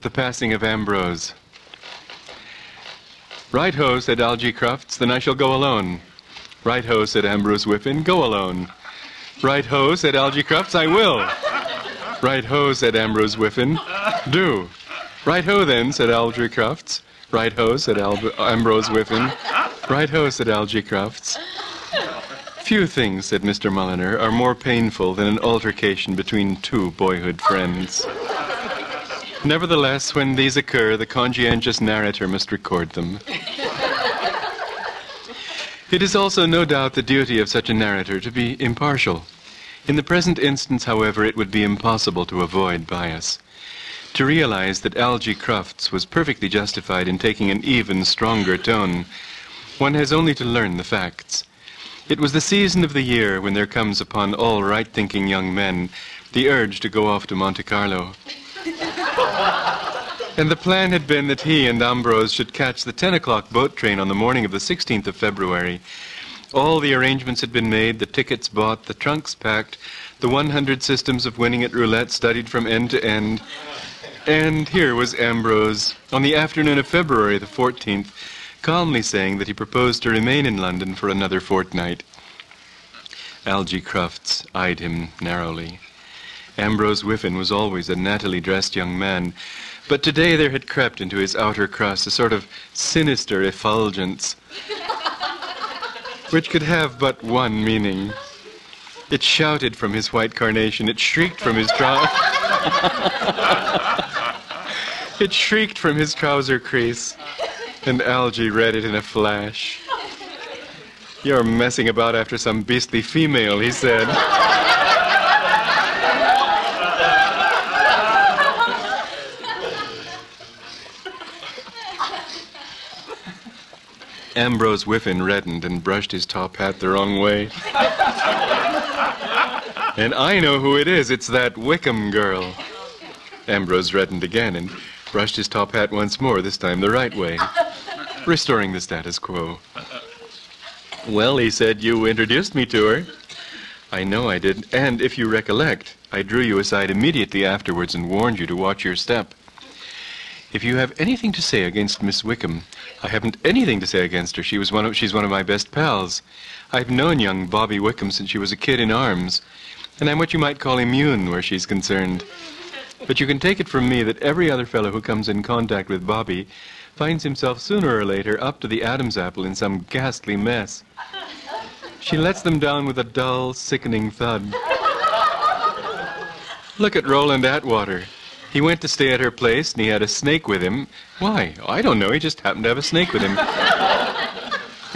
The Passing of Ambrose. "Right-ho," said Algie Crufts, "then I shall go alone." "Right-ho," said Ambrose Whiffin, "go alone." "Right-ho," said Algie Crufts, "I will." "Right-ho," said Ambrose Whiffin, "do." "Right-ho, then," said Algie Crufts. "Right-ho," said Ambrose Whiffin. "Right-ho," said Algie Crufts. "Few things," said Mr. Mulliner, "are more painful than an altercation between two boyhood friends." Nevertheless, when these occur, the conscientious narrator must record them. It is also no doubt the duty of such a narrator to be impartial. In the present instance, however, it would be impossible to avoid bias. To realize that Algie Crufts was perfectly justified in taking an even stronger tone, one has only to learn the facts. It was the season of the year when there comes upon all right-thinking young men the urge to go off to Monte Carlo. And the plan had been that he and Ambrose should catch the 10 o'clock boat train on the morning of the 16th of February. All the arrangements had been made, the tickets bought, the trunks packed, the 100 systems of winning at roulette studied from end to end. And here was Ambrose, on the afternoon of February the 14th, calmly saying that he proposed to remain in London for another fortnight. Algie Crufts eyed him narrowly. Ambrose Whiffin was always a nattily dressed young man, but today there had crept into his outer crust a sort of sinister effulgence, which could have but one meaning. It shouted from his white carnation, it shrieked from his trouser crease, and Algie read it in a flash. You're messing about after some beastly female, he said. Ambrose Whiffin reddened and brushed his top hat the wrong way. And I know who it is. It's that Wickham girl. Ambrose reddened again and brushed his top hat once more, this time the right way, restoring the status quo. Well, he said, you introduced me to her. I know I did. And if you recollect, I drew you aside immediately afterwards and warned you to watch your step. If you have anything to say against Miss Wickham, I haven't anything to say against her. She's one of my best pals. I've known young Bobby Wickham since she was a kid in arms, and I'm what you might call immune where she's concerned. But you can take it from me that every other fellow who comes in contact with Bobby finds himself sooner or later up to the Adam's apple in some ghastly mess. She lets them down with a dull, sickening thud. Look at Roland Atwater. He went to stay at her place and he had a snake with him. Why? I don't know. He just happened to have a snake with him.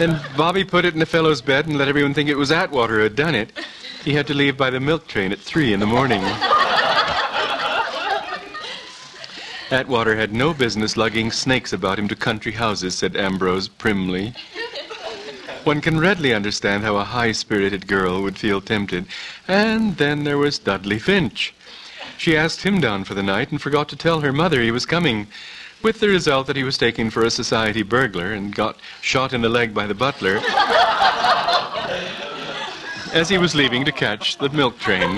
And Bobby put it in the fellow's bed and let everyone think it was Atwater who had done it. He had to leave by the milk train at 3 in the morning. Atwater had no business lugging snakes about him to country houses, said Ambrose primly. One can readily understand how a high-spirited girl would feel tempted. And then there was Dudley Finch. She asked him down for the night and forgot to tell her mother he was coming, with the result that he was taken for a society burglar and got shot in the leg by the butler as he was leaving to catch the milk train.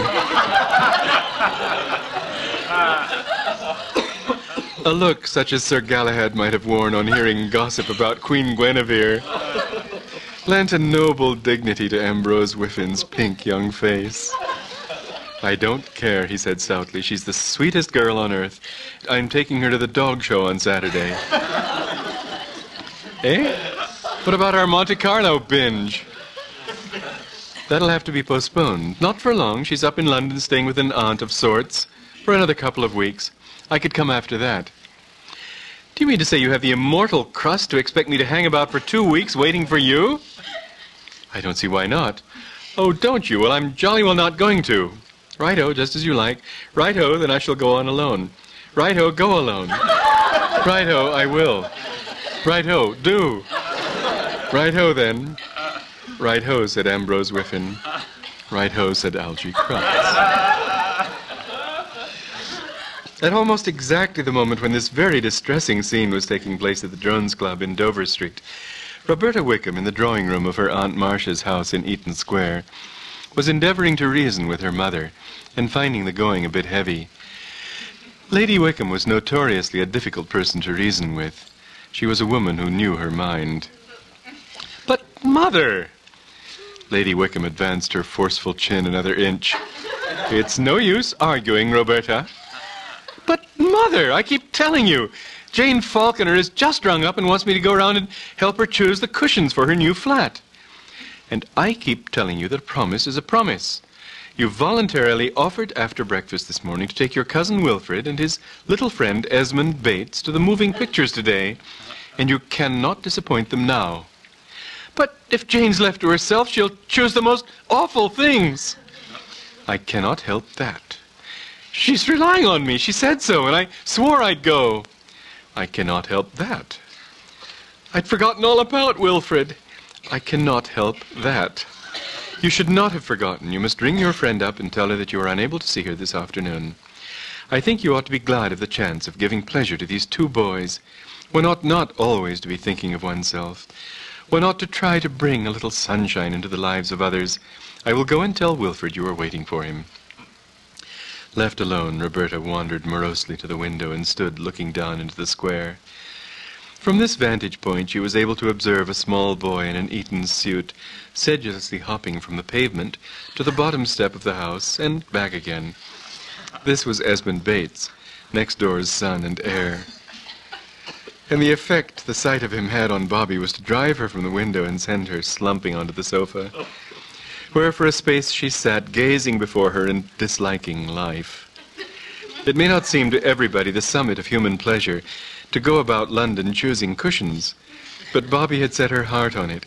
A look such as Sir Galahad might have worn on hearing gossip about Queen Guinevere lent a noble dignity to Ambrose Whiffin's pink young face. I don't care, he said stoutly. She's the sweetest girl on earth. I'm taking her to the dog show on Saturday. Eh? What about our Monte Carlo binge? That'll have to be postponed. Not for long. She's up in London staying with an aunt of sorts for another couple of weeks. I could come after that. Do you mean to say you have the immortal crust to expect me to hang about for 2 weeks waiting for you? I don't see why not. Oh, don't you? Well, I'm jolly well not going to. Right-o, just as you like. Right-o, then I shall go on alone. Right-o, go alone. Right-o, I will. Right-o, do. Right-o, then. Right-ho, said Ambrose Whiffin. Right-ho, said Algie Crufts. At almost exactly the moment when this very distressing scene was taking place at the Drones Club in Dover Street, Roberta Wickham, in the drawing room of her Aunt Marcia's house in Eaton Square, was endeavoring to reason with her mother and finding the going a bit heavy. Lady Wickham was notoriously a difficult person to reason with. She was a woman who knew her mind. But, Mother! Lady Wickham advanced her forceful chin another inch. It's no use arguing, Roberta. But, Mother, I keep telling you, Jane Falconer is just rung up and wants me to go around and help her choose the cushions for her new flat. And I keep telling you that a promise is a promise. You voluntarily offered after breakfast this morning to take your cousin Wilfred and his little friend Esmond Bates to the moving pictures today, and you cannot disappoint them now. But if Jane's left to herself, she'll choose the most awful things. I cannot help that. She's relying on me. She said so, and I swore I'd go. I cannot help that. I'd forgotten all about Wilfred. I cannot help that. You should not have forgotten. You must ring your friend up and tell her that you are unable to see her this afternoon. I think you ought to be glad of the chance of giving pleasure to these two boys. One ought not always to be thinking of oneself. One ought to try to bring a little sunshine into the lives of others. I will go and tell Wilfred you are waiting for him. Left alone, Roberta wandered morosely to the window and stood looking down into the square. From this vantage point, she was able to observe a small boy in an Eton suit, sedulously hopping from the pavement to the bottom step of the house and back again. This was Esmond Bates, next door's son and heir. And the effect the sight of him had on Bobby was to drive her from the window and send her slumping onto the sofa, where for a space she sat, gazing before her and disliking life. It may not seem to everybody the summit of human pleasure to go about London choosing cushions, but Bobby had set her heart on it,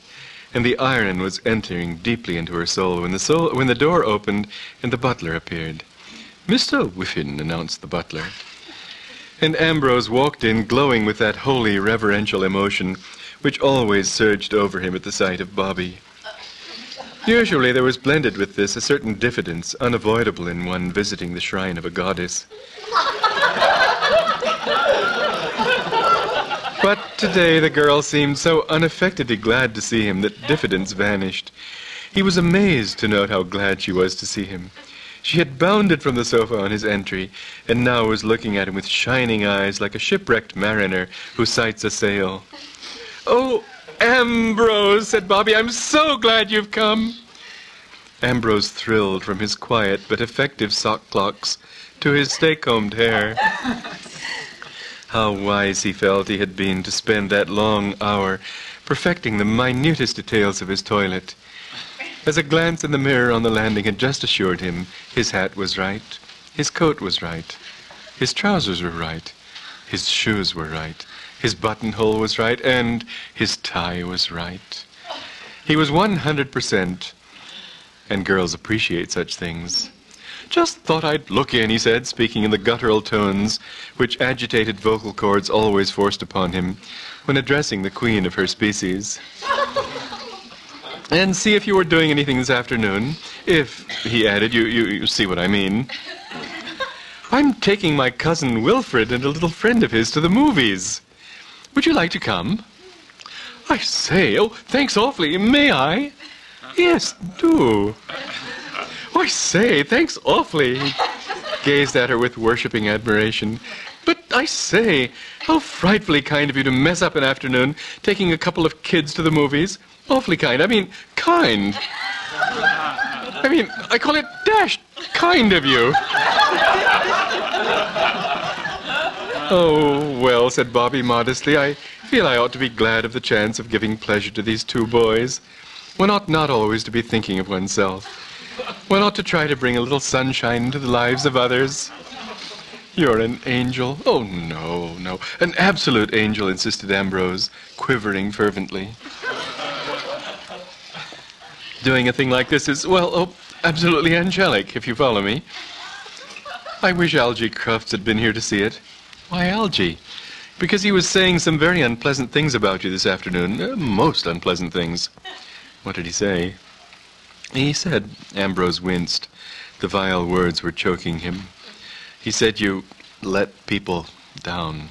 and the iron was entering deeply into her soul when the door opened and the butler appeared. "Mr. Whiffin," announced the butler. And Ambrose walked in, glowing with that holy reverential emotion which always surged over him at the sight of Bobby. Usually there was blended with this a certain diffidence, unavoidable in one visiting the shrine of a goddess. But today the girl seemed so unaffectedly glad to see him that diffidence vanished. He was amazed to note how glad she was to see him. She had bounded from the sofa on his entry, and now was looking at him with shining eyes like a shipwrecked mariner who sights a sail. "Oh, Ambrose," said Bobby, "I'm so glad you've come." Ambrose thrilled from his quiet but effective sock clocks to his stay-combed hair. How wise he felt he had been to spend that long hour perfecting the minutest details of his toilet. As a glance in the mirror on the landing had just assured him, his hat was right, his coat was right, his trousers were right, his shoes were right, his buttonhole was right, and his tie was right. He was 100%, and girls appreciate such things. "Just thought I'd look in," he said, speaking in the guttural tones which agitated vocal cords always forced upon him when addressing the queen of her species. "And see if you were doing anything this afternoon. If," he added, you see what I mean. "I'm taking my cousin Wilfred and a little friend of his to the movies. Would you like to come?" "I say, oh, thanks awfully. May I?" "Yes, do." "Oh, I say, thanks awfully." He gazed at her with worshipping admiration. "But I say, how frightfully kind of you to mess up an afternoon taking a couple of kids to the movies. Awfully kind. I mean, kind. I mean, I call it dashed kind of you." "Oh, well," said Bobby modestly, "I feel I ought to be glad of the chance of giving pleasure to these two boys. One ought not always to be thinking of oneself. One ought to try to bring a little sunshine into the lives of others." "You're an angel." "Oh, no, no. An absolute angel," insisted Ambrose, quivering fervently. "Doing a thing like this is, well, oh, absolutely angelic, if you follow me. I wish Algie Crufts had been here to see it." "Why Algie?" "Because he was saying some very unpleasant things about you this afternoon. Most unpleasant things." "What did he say?" "He said," Ambrose winced. The vile words were choking him. "He said you let people down."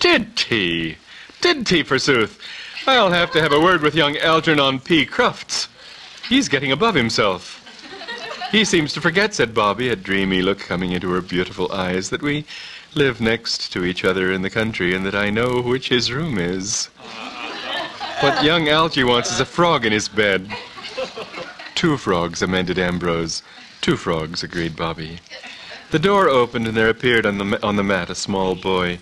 "Did he? Did he, forsooth? I'll have to have a word with young Algernon P. Crufts. He's getting above himself." "He seems to forget," said Bobby, a dreamy look coming into her beautiful eyes, "that we live next to each other in the country and that I know which his room is. What young Algie wants is a frog in his bed." "Two frogs," amended Ambrose. "Two frogs," agreed Bobby. The door opened and there appeared on the mat a small boy.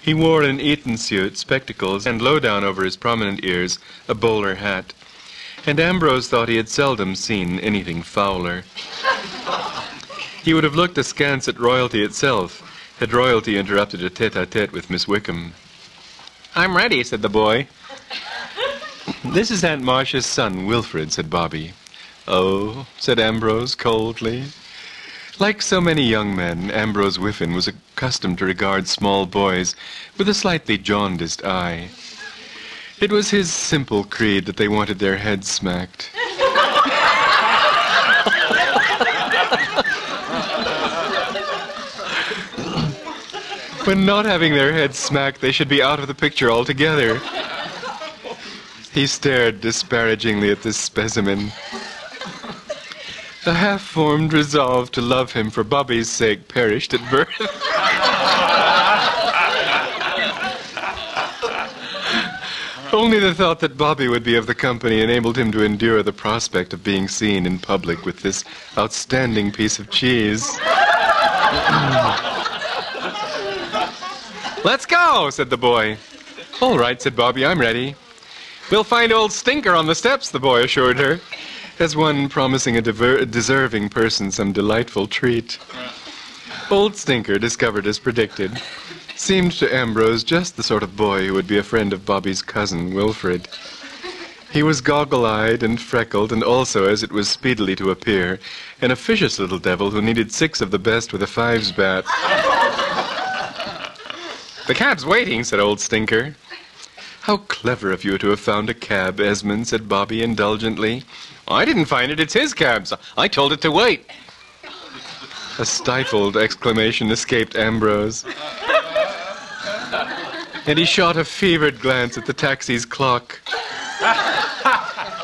He wore an Eton suit, spectacles, and low down over his prominent ears a bowler hat. And Ambrose thought he had seldom seen anything fouler. He would have looked askance at royalty itself, had royalty interrupted a tete-a-tete with Miss Wickham. "I'm ready," said the boy. "This is Aunt Marcia's son, Wilfred," said Bobby. "Oh," said Ambrose coldly. Like so many young men, Ambrose Whiffin was accustomed to regard small boys with a slightly jaundiced eye. It was his simple creed that they wanted their heads smacked. When not having their heads smacked, they should be out of the picture altogether. He stared disparagingly at this specimen. The half-formed resolve to love him for Bobby's sake perished at birth. Only the thought that Bobby would be of the company enabled him to endure the prospect of being seen in public with this outstanding piece of cheese. "Let's go," said the boy. "All right," said Bobby, "I'm ready." "We'll find Old Stinker on the steps," the boy assured her, as one promising a deserving person some delightful treat. Old Stinker, discovered as predicted, seemed to Ambrose just the sort of boy who would be a friend of Bobby's cousin, Wilfred. He was goggle-eyed and freckled, and also, as it was speedily to appear, an officious little devil who needed 6 of the best with a 5's bat. The cab's waiting, said Old Stinker. How clever of you to have found a cab, Esmond, said Bobby indulgently. I didn't find it, it's his cab. I told it to wait. A stifled exclamation escaped Ambrose. And he shot a fevered glance at the taxi's clock.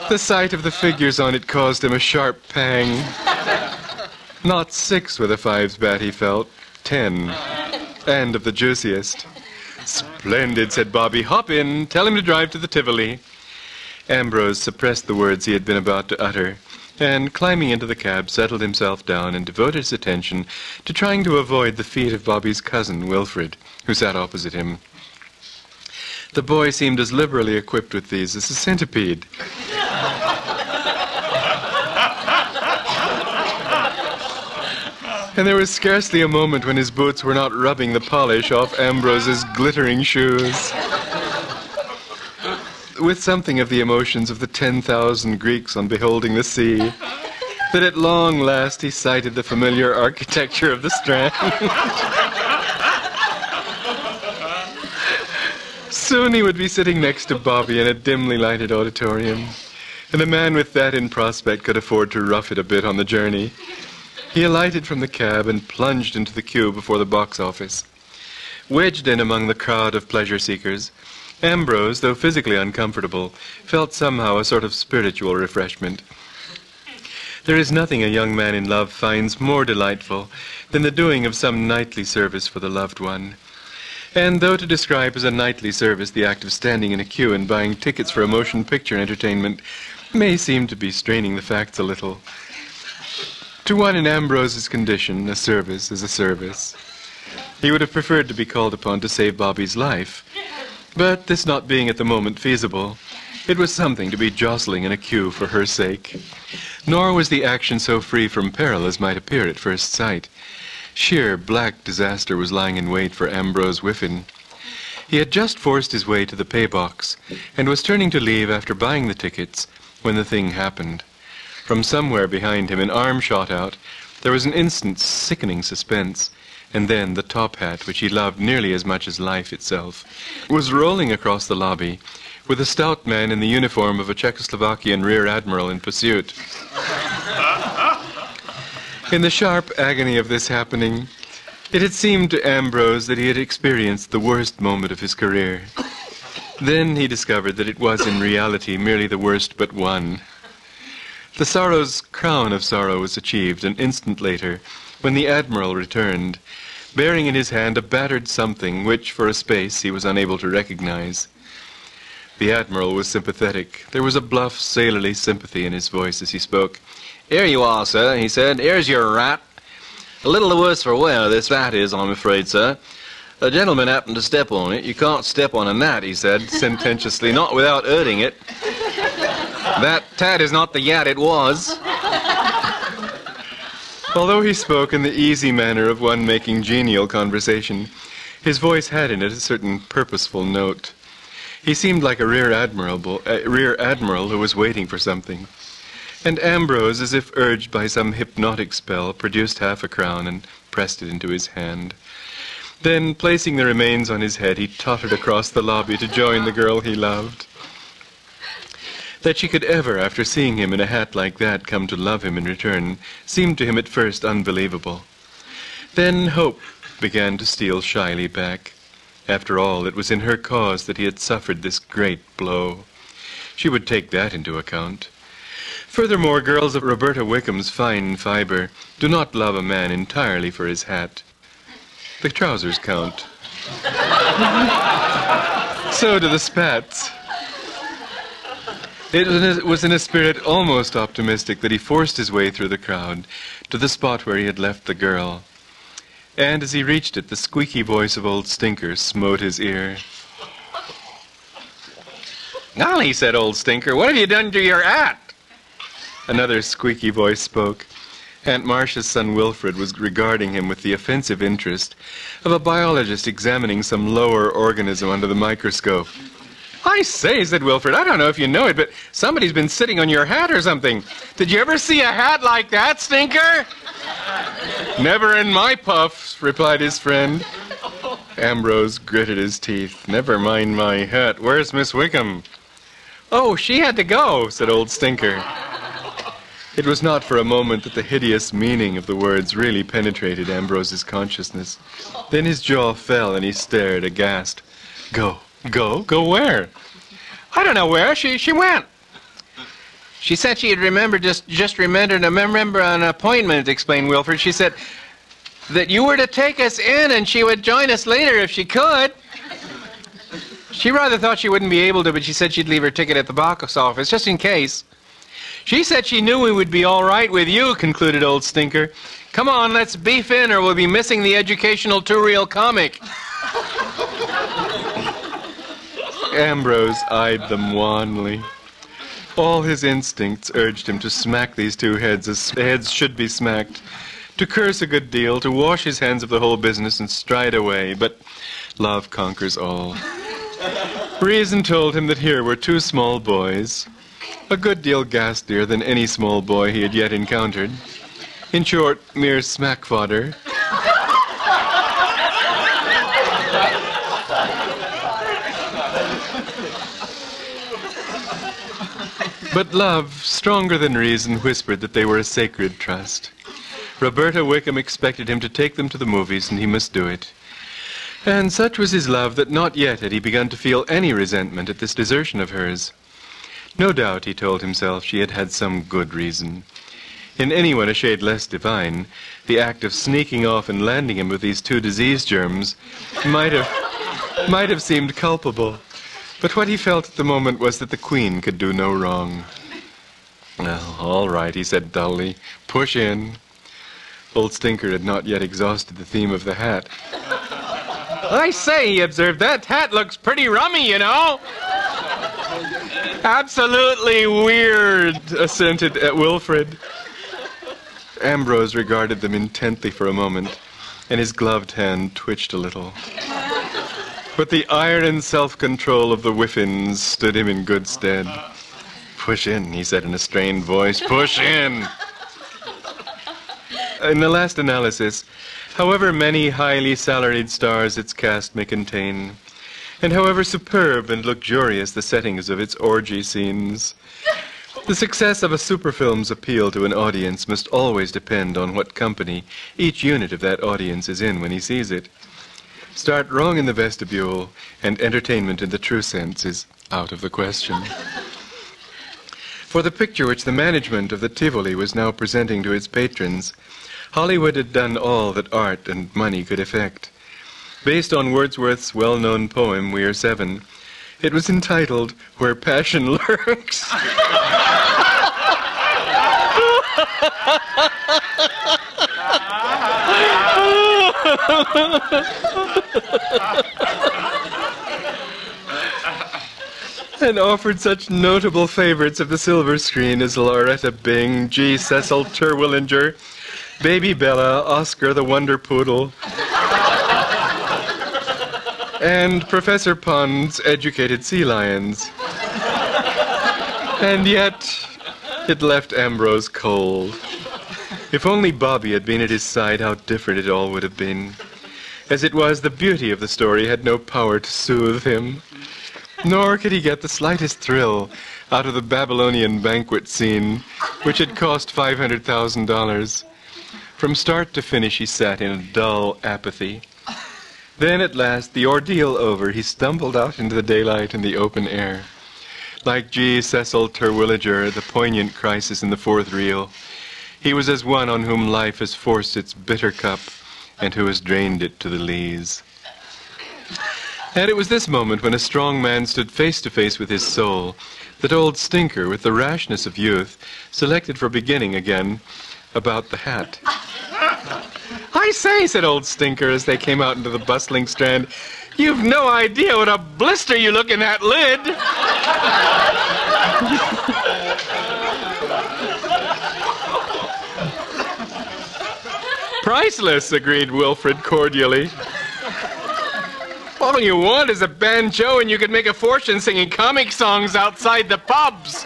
The sight of the figures on it caused him a sharp pang. Not 6 with a 5's bat, he felt. 10. And of the juiciest. Splendid, said Bobby. Hop in. Tell him to drive to the Tivoli. Ambrose suppressed the words he had been about to utter, and, climbing into the cab, settled himself down and devoted his attention to trying to avoid the feet of Bobby's cousin, Wilfred, who sat opposite him. The boy seemed as liberally equipped with these as a centipede. And there was scarcely a moment when his boots were not rubbing the polish off Ambrose's glittering shoes. With something of the emotions of the 10,000 Greeks on beholding the sea, that at long last he sighted the familiar architecture of the Strand. Soon he would be sitting next to Bobby in a dimly lighted auditorium, and a man with that in prospect could afford to rough it a bit on the journey. He alighted from the cab and plunged into the queue before the box office. Wedged in among the crowd of pleasure seekers, Ambrose, though physically uncomfortable, felt somehow a sort of spiritual refreshment. There is nothing a young man in love finds more delightful than the doing of some nightly service for the loved one. And though to describe as a nightly service the act of standing in a queue and buying tickets for a motion picture entertainment may seem to be straining the facts a little, to one in Ambrose's condition, a service is a service. He would have preferred to be called upon to save Bobby's life, but this not being at the moment feasible, it was something to be jostling in a queue for her sake. Nor was the action so free from peril as might appear at first sight. Sheer black disaster was lying in wait for Ambrose Whiffin. He had just forced his way to the pay box and was turning to leave after buying the tickets when the thing happened. From somewhere behind him an arm shot out. There was an instant's sickening suspense. And then the top hat, which he loved nearly as much as life itself, was rolling across the lobby with a stout man in the uniform of a Czechoslovakian rear admiral in pursuit. In the sharp agony of this happening, it had seemed to Ambrose that he had experienced the worst moment of his career. Then he discovered that it was in reality merely the worst but one. The sorrow's crown of sorrow was achieved an instant later, when the admiral returned, bearing in his hand a battered something which, for a space, he was unable to recognize. The admiral was sympathetic. There was a bluff, sailorly sympathy in his voice as he spoke. "Here you are, sir," he said. "Here's your rat. A little the worse for wear this rat is, I'm afraid, sir. A gentleman happened to step on it. You can't step on a gnat," he said, sententiously, "not without hurting it. That tat is not the yat it was." Although he spoke in the easy manner of one making genial conversation, his voice had in it a certain purposeful note. He seemed like a rear admiral who was waiting for something. And Ambrose, as if urged by some hypnotic spell, produced half a crown and pressed it into his hand. Then, placing the remains on his head, he tottered across the lobby to join the girl he loved. That she could ever, after seeing him in a hat like that, come to love him in return, seemed to him at first unbelievable. Then hope began to steal shyly back. After all, it was in her cause that he had suffered this great blow. She would take that into account. Furthermore, girls of Roberta Wickham's fine fibre do not love a man entirely for his hat. The trousers count. So do the spats. It was in a spirit almost optimistic that he forced his way through the crowd to the spot where he had left the girl. And as he reached it, the squeaky voice of Old Stinker smote his ear. "Golly," said Old Stinker, "what have you done to your hat?" Another squeaky voice spoke. Aunt Marcia's son Wilfred was regarding him with the offensive interest of a biologist examining some lower organism under the microscope. I say, said Wilfred, I don't know if you know it, but somebody's been sitting on your hat or something. Did you ever see a hat like that, Stinker? Never in my puffs, replied his friend. Ambrose gritted his teeth. Never mind my hat. Where's Miss Wickham? Oh, she had to go, said Old Stinker. It was not for a moment that the hideous meaning of the words really penetrated Ambrose's consciousness. Then his jaw fell and he stared aghast. Go, go, go where? I don't know where. She went. She said she had remembered, just remembered an appointment, explained Wilfred. She said that you were to take us in and she would join us later if she could. She rather thought she wouldn't be able to, but she said she'd leave her ticket at the box office, just in case. She said she knew we would be all right with you, concluded Old Stinker. Come on, let's beef in or we'll be missing the educational two-reel comic. Ambrose eyed them wanly. All his instincts urged him to smack these two heads as heads should be smacked, to curse a good deal, to wash his hands of the whole business and stride away, but love conquers all. Reason told him that here were two small boys, a good deal ghastier than any small boy he had yet encountered. In short, mere smack fodder. But love, stronger than reason, whispered that they were a sacred trust. Roberta Wickham expected him to take them to the movies, and he must do it. And such was his love that not yet had he begun to feel any resentment at this desertion of hers. No doubt, he told himself, she had had some good reason. In anyone a shade less divine, the act of sneaking off and landing him with these two disease germs might have seemed culpable. But what he felt at the moment was that the Queen could do no wrong. Well, all right, he said dully. Push in. Old Stinker had not yet exhausted the theme of the hat. I say, he observed, that hat looks pretty rummy, you know. Absolutely weird, assented Wilfred. Ambrose regarded them intently for a moment, and his gloved hand twitched a little. But the iron self-control of the Whiffins stood him in good stead. Push in, he said in a strained voice. Push in! In the last analysis, however many highly salaried stars its cast may contain, and however superb and luxurious the settings of its orgy scenes, the success of a superfilm's appeal to an audience must always depend on what company each unit of that audience is in when he sees it. Start wrong in the vestibule, and entertainment in the true sense is out of the question. For the picture which the management of the Tivoli was now presenting to its patrons, Hollywood had done all that art and money could effect. Based on Wordsworth's well-known poem, We Are Seven, it was entitled, Where Passion Lurks. And offered such notable favorites of the silver screen as Loretta Bing, G. Cecil Terwilliger, Baby Bella, Oscar the Wonder Poodle, and Professor Pond's Educated Sea Lions. And yet, it left Ambrose cold. If only Bobby had been at his side, how different it all would have been. As it was, the beauty of the story had no power to soothe him, nor could he get the slightest thrill out of the Babylonian banquet scene, which had cost $500,000. From start to finish, he sat in a dull apathy. Then, at last, the ordeal over, he stumbled out into the daylight and the open air. Like G. Cecil Terwilliger at the poignant crisis in the fourth reel, he was as one on whom life has forced its bitter cup and who has drained it to the lees. And it was this moment when a strong man stood face to face with his soul that Old Stinker, with the rashness of youth, selected for beginning again about the hat. I say, said Old Stinker as they came out into the bustling Strand, you've no idea what a blister you look in that lid. Priceless, agreed Wilfred cordially. All you want is a banjo and you could make a fortune singing comic songs outside the pubs.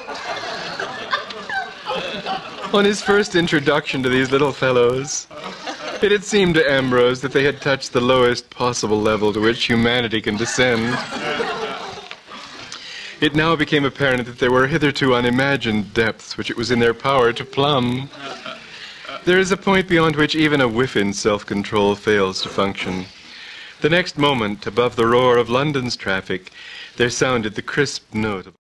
On his first introduction to these little fellows, it had seemed to Ambrose that they had touched the lowest possible level to which humanity can descend. It now became apparent that there were hitherto unimagined depths which it was in their power to plumb. There is a point beyond which even a Whiffin's self-control fails to function. The next moment, above the roar of London's traffic, there sounded the crisp note of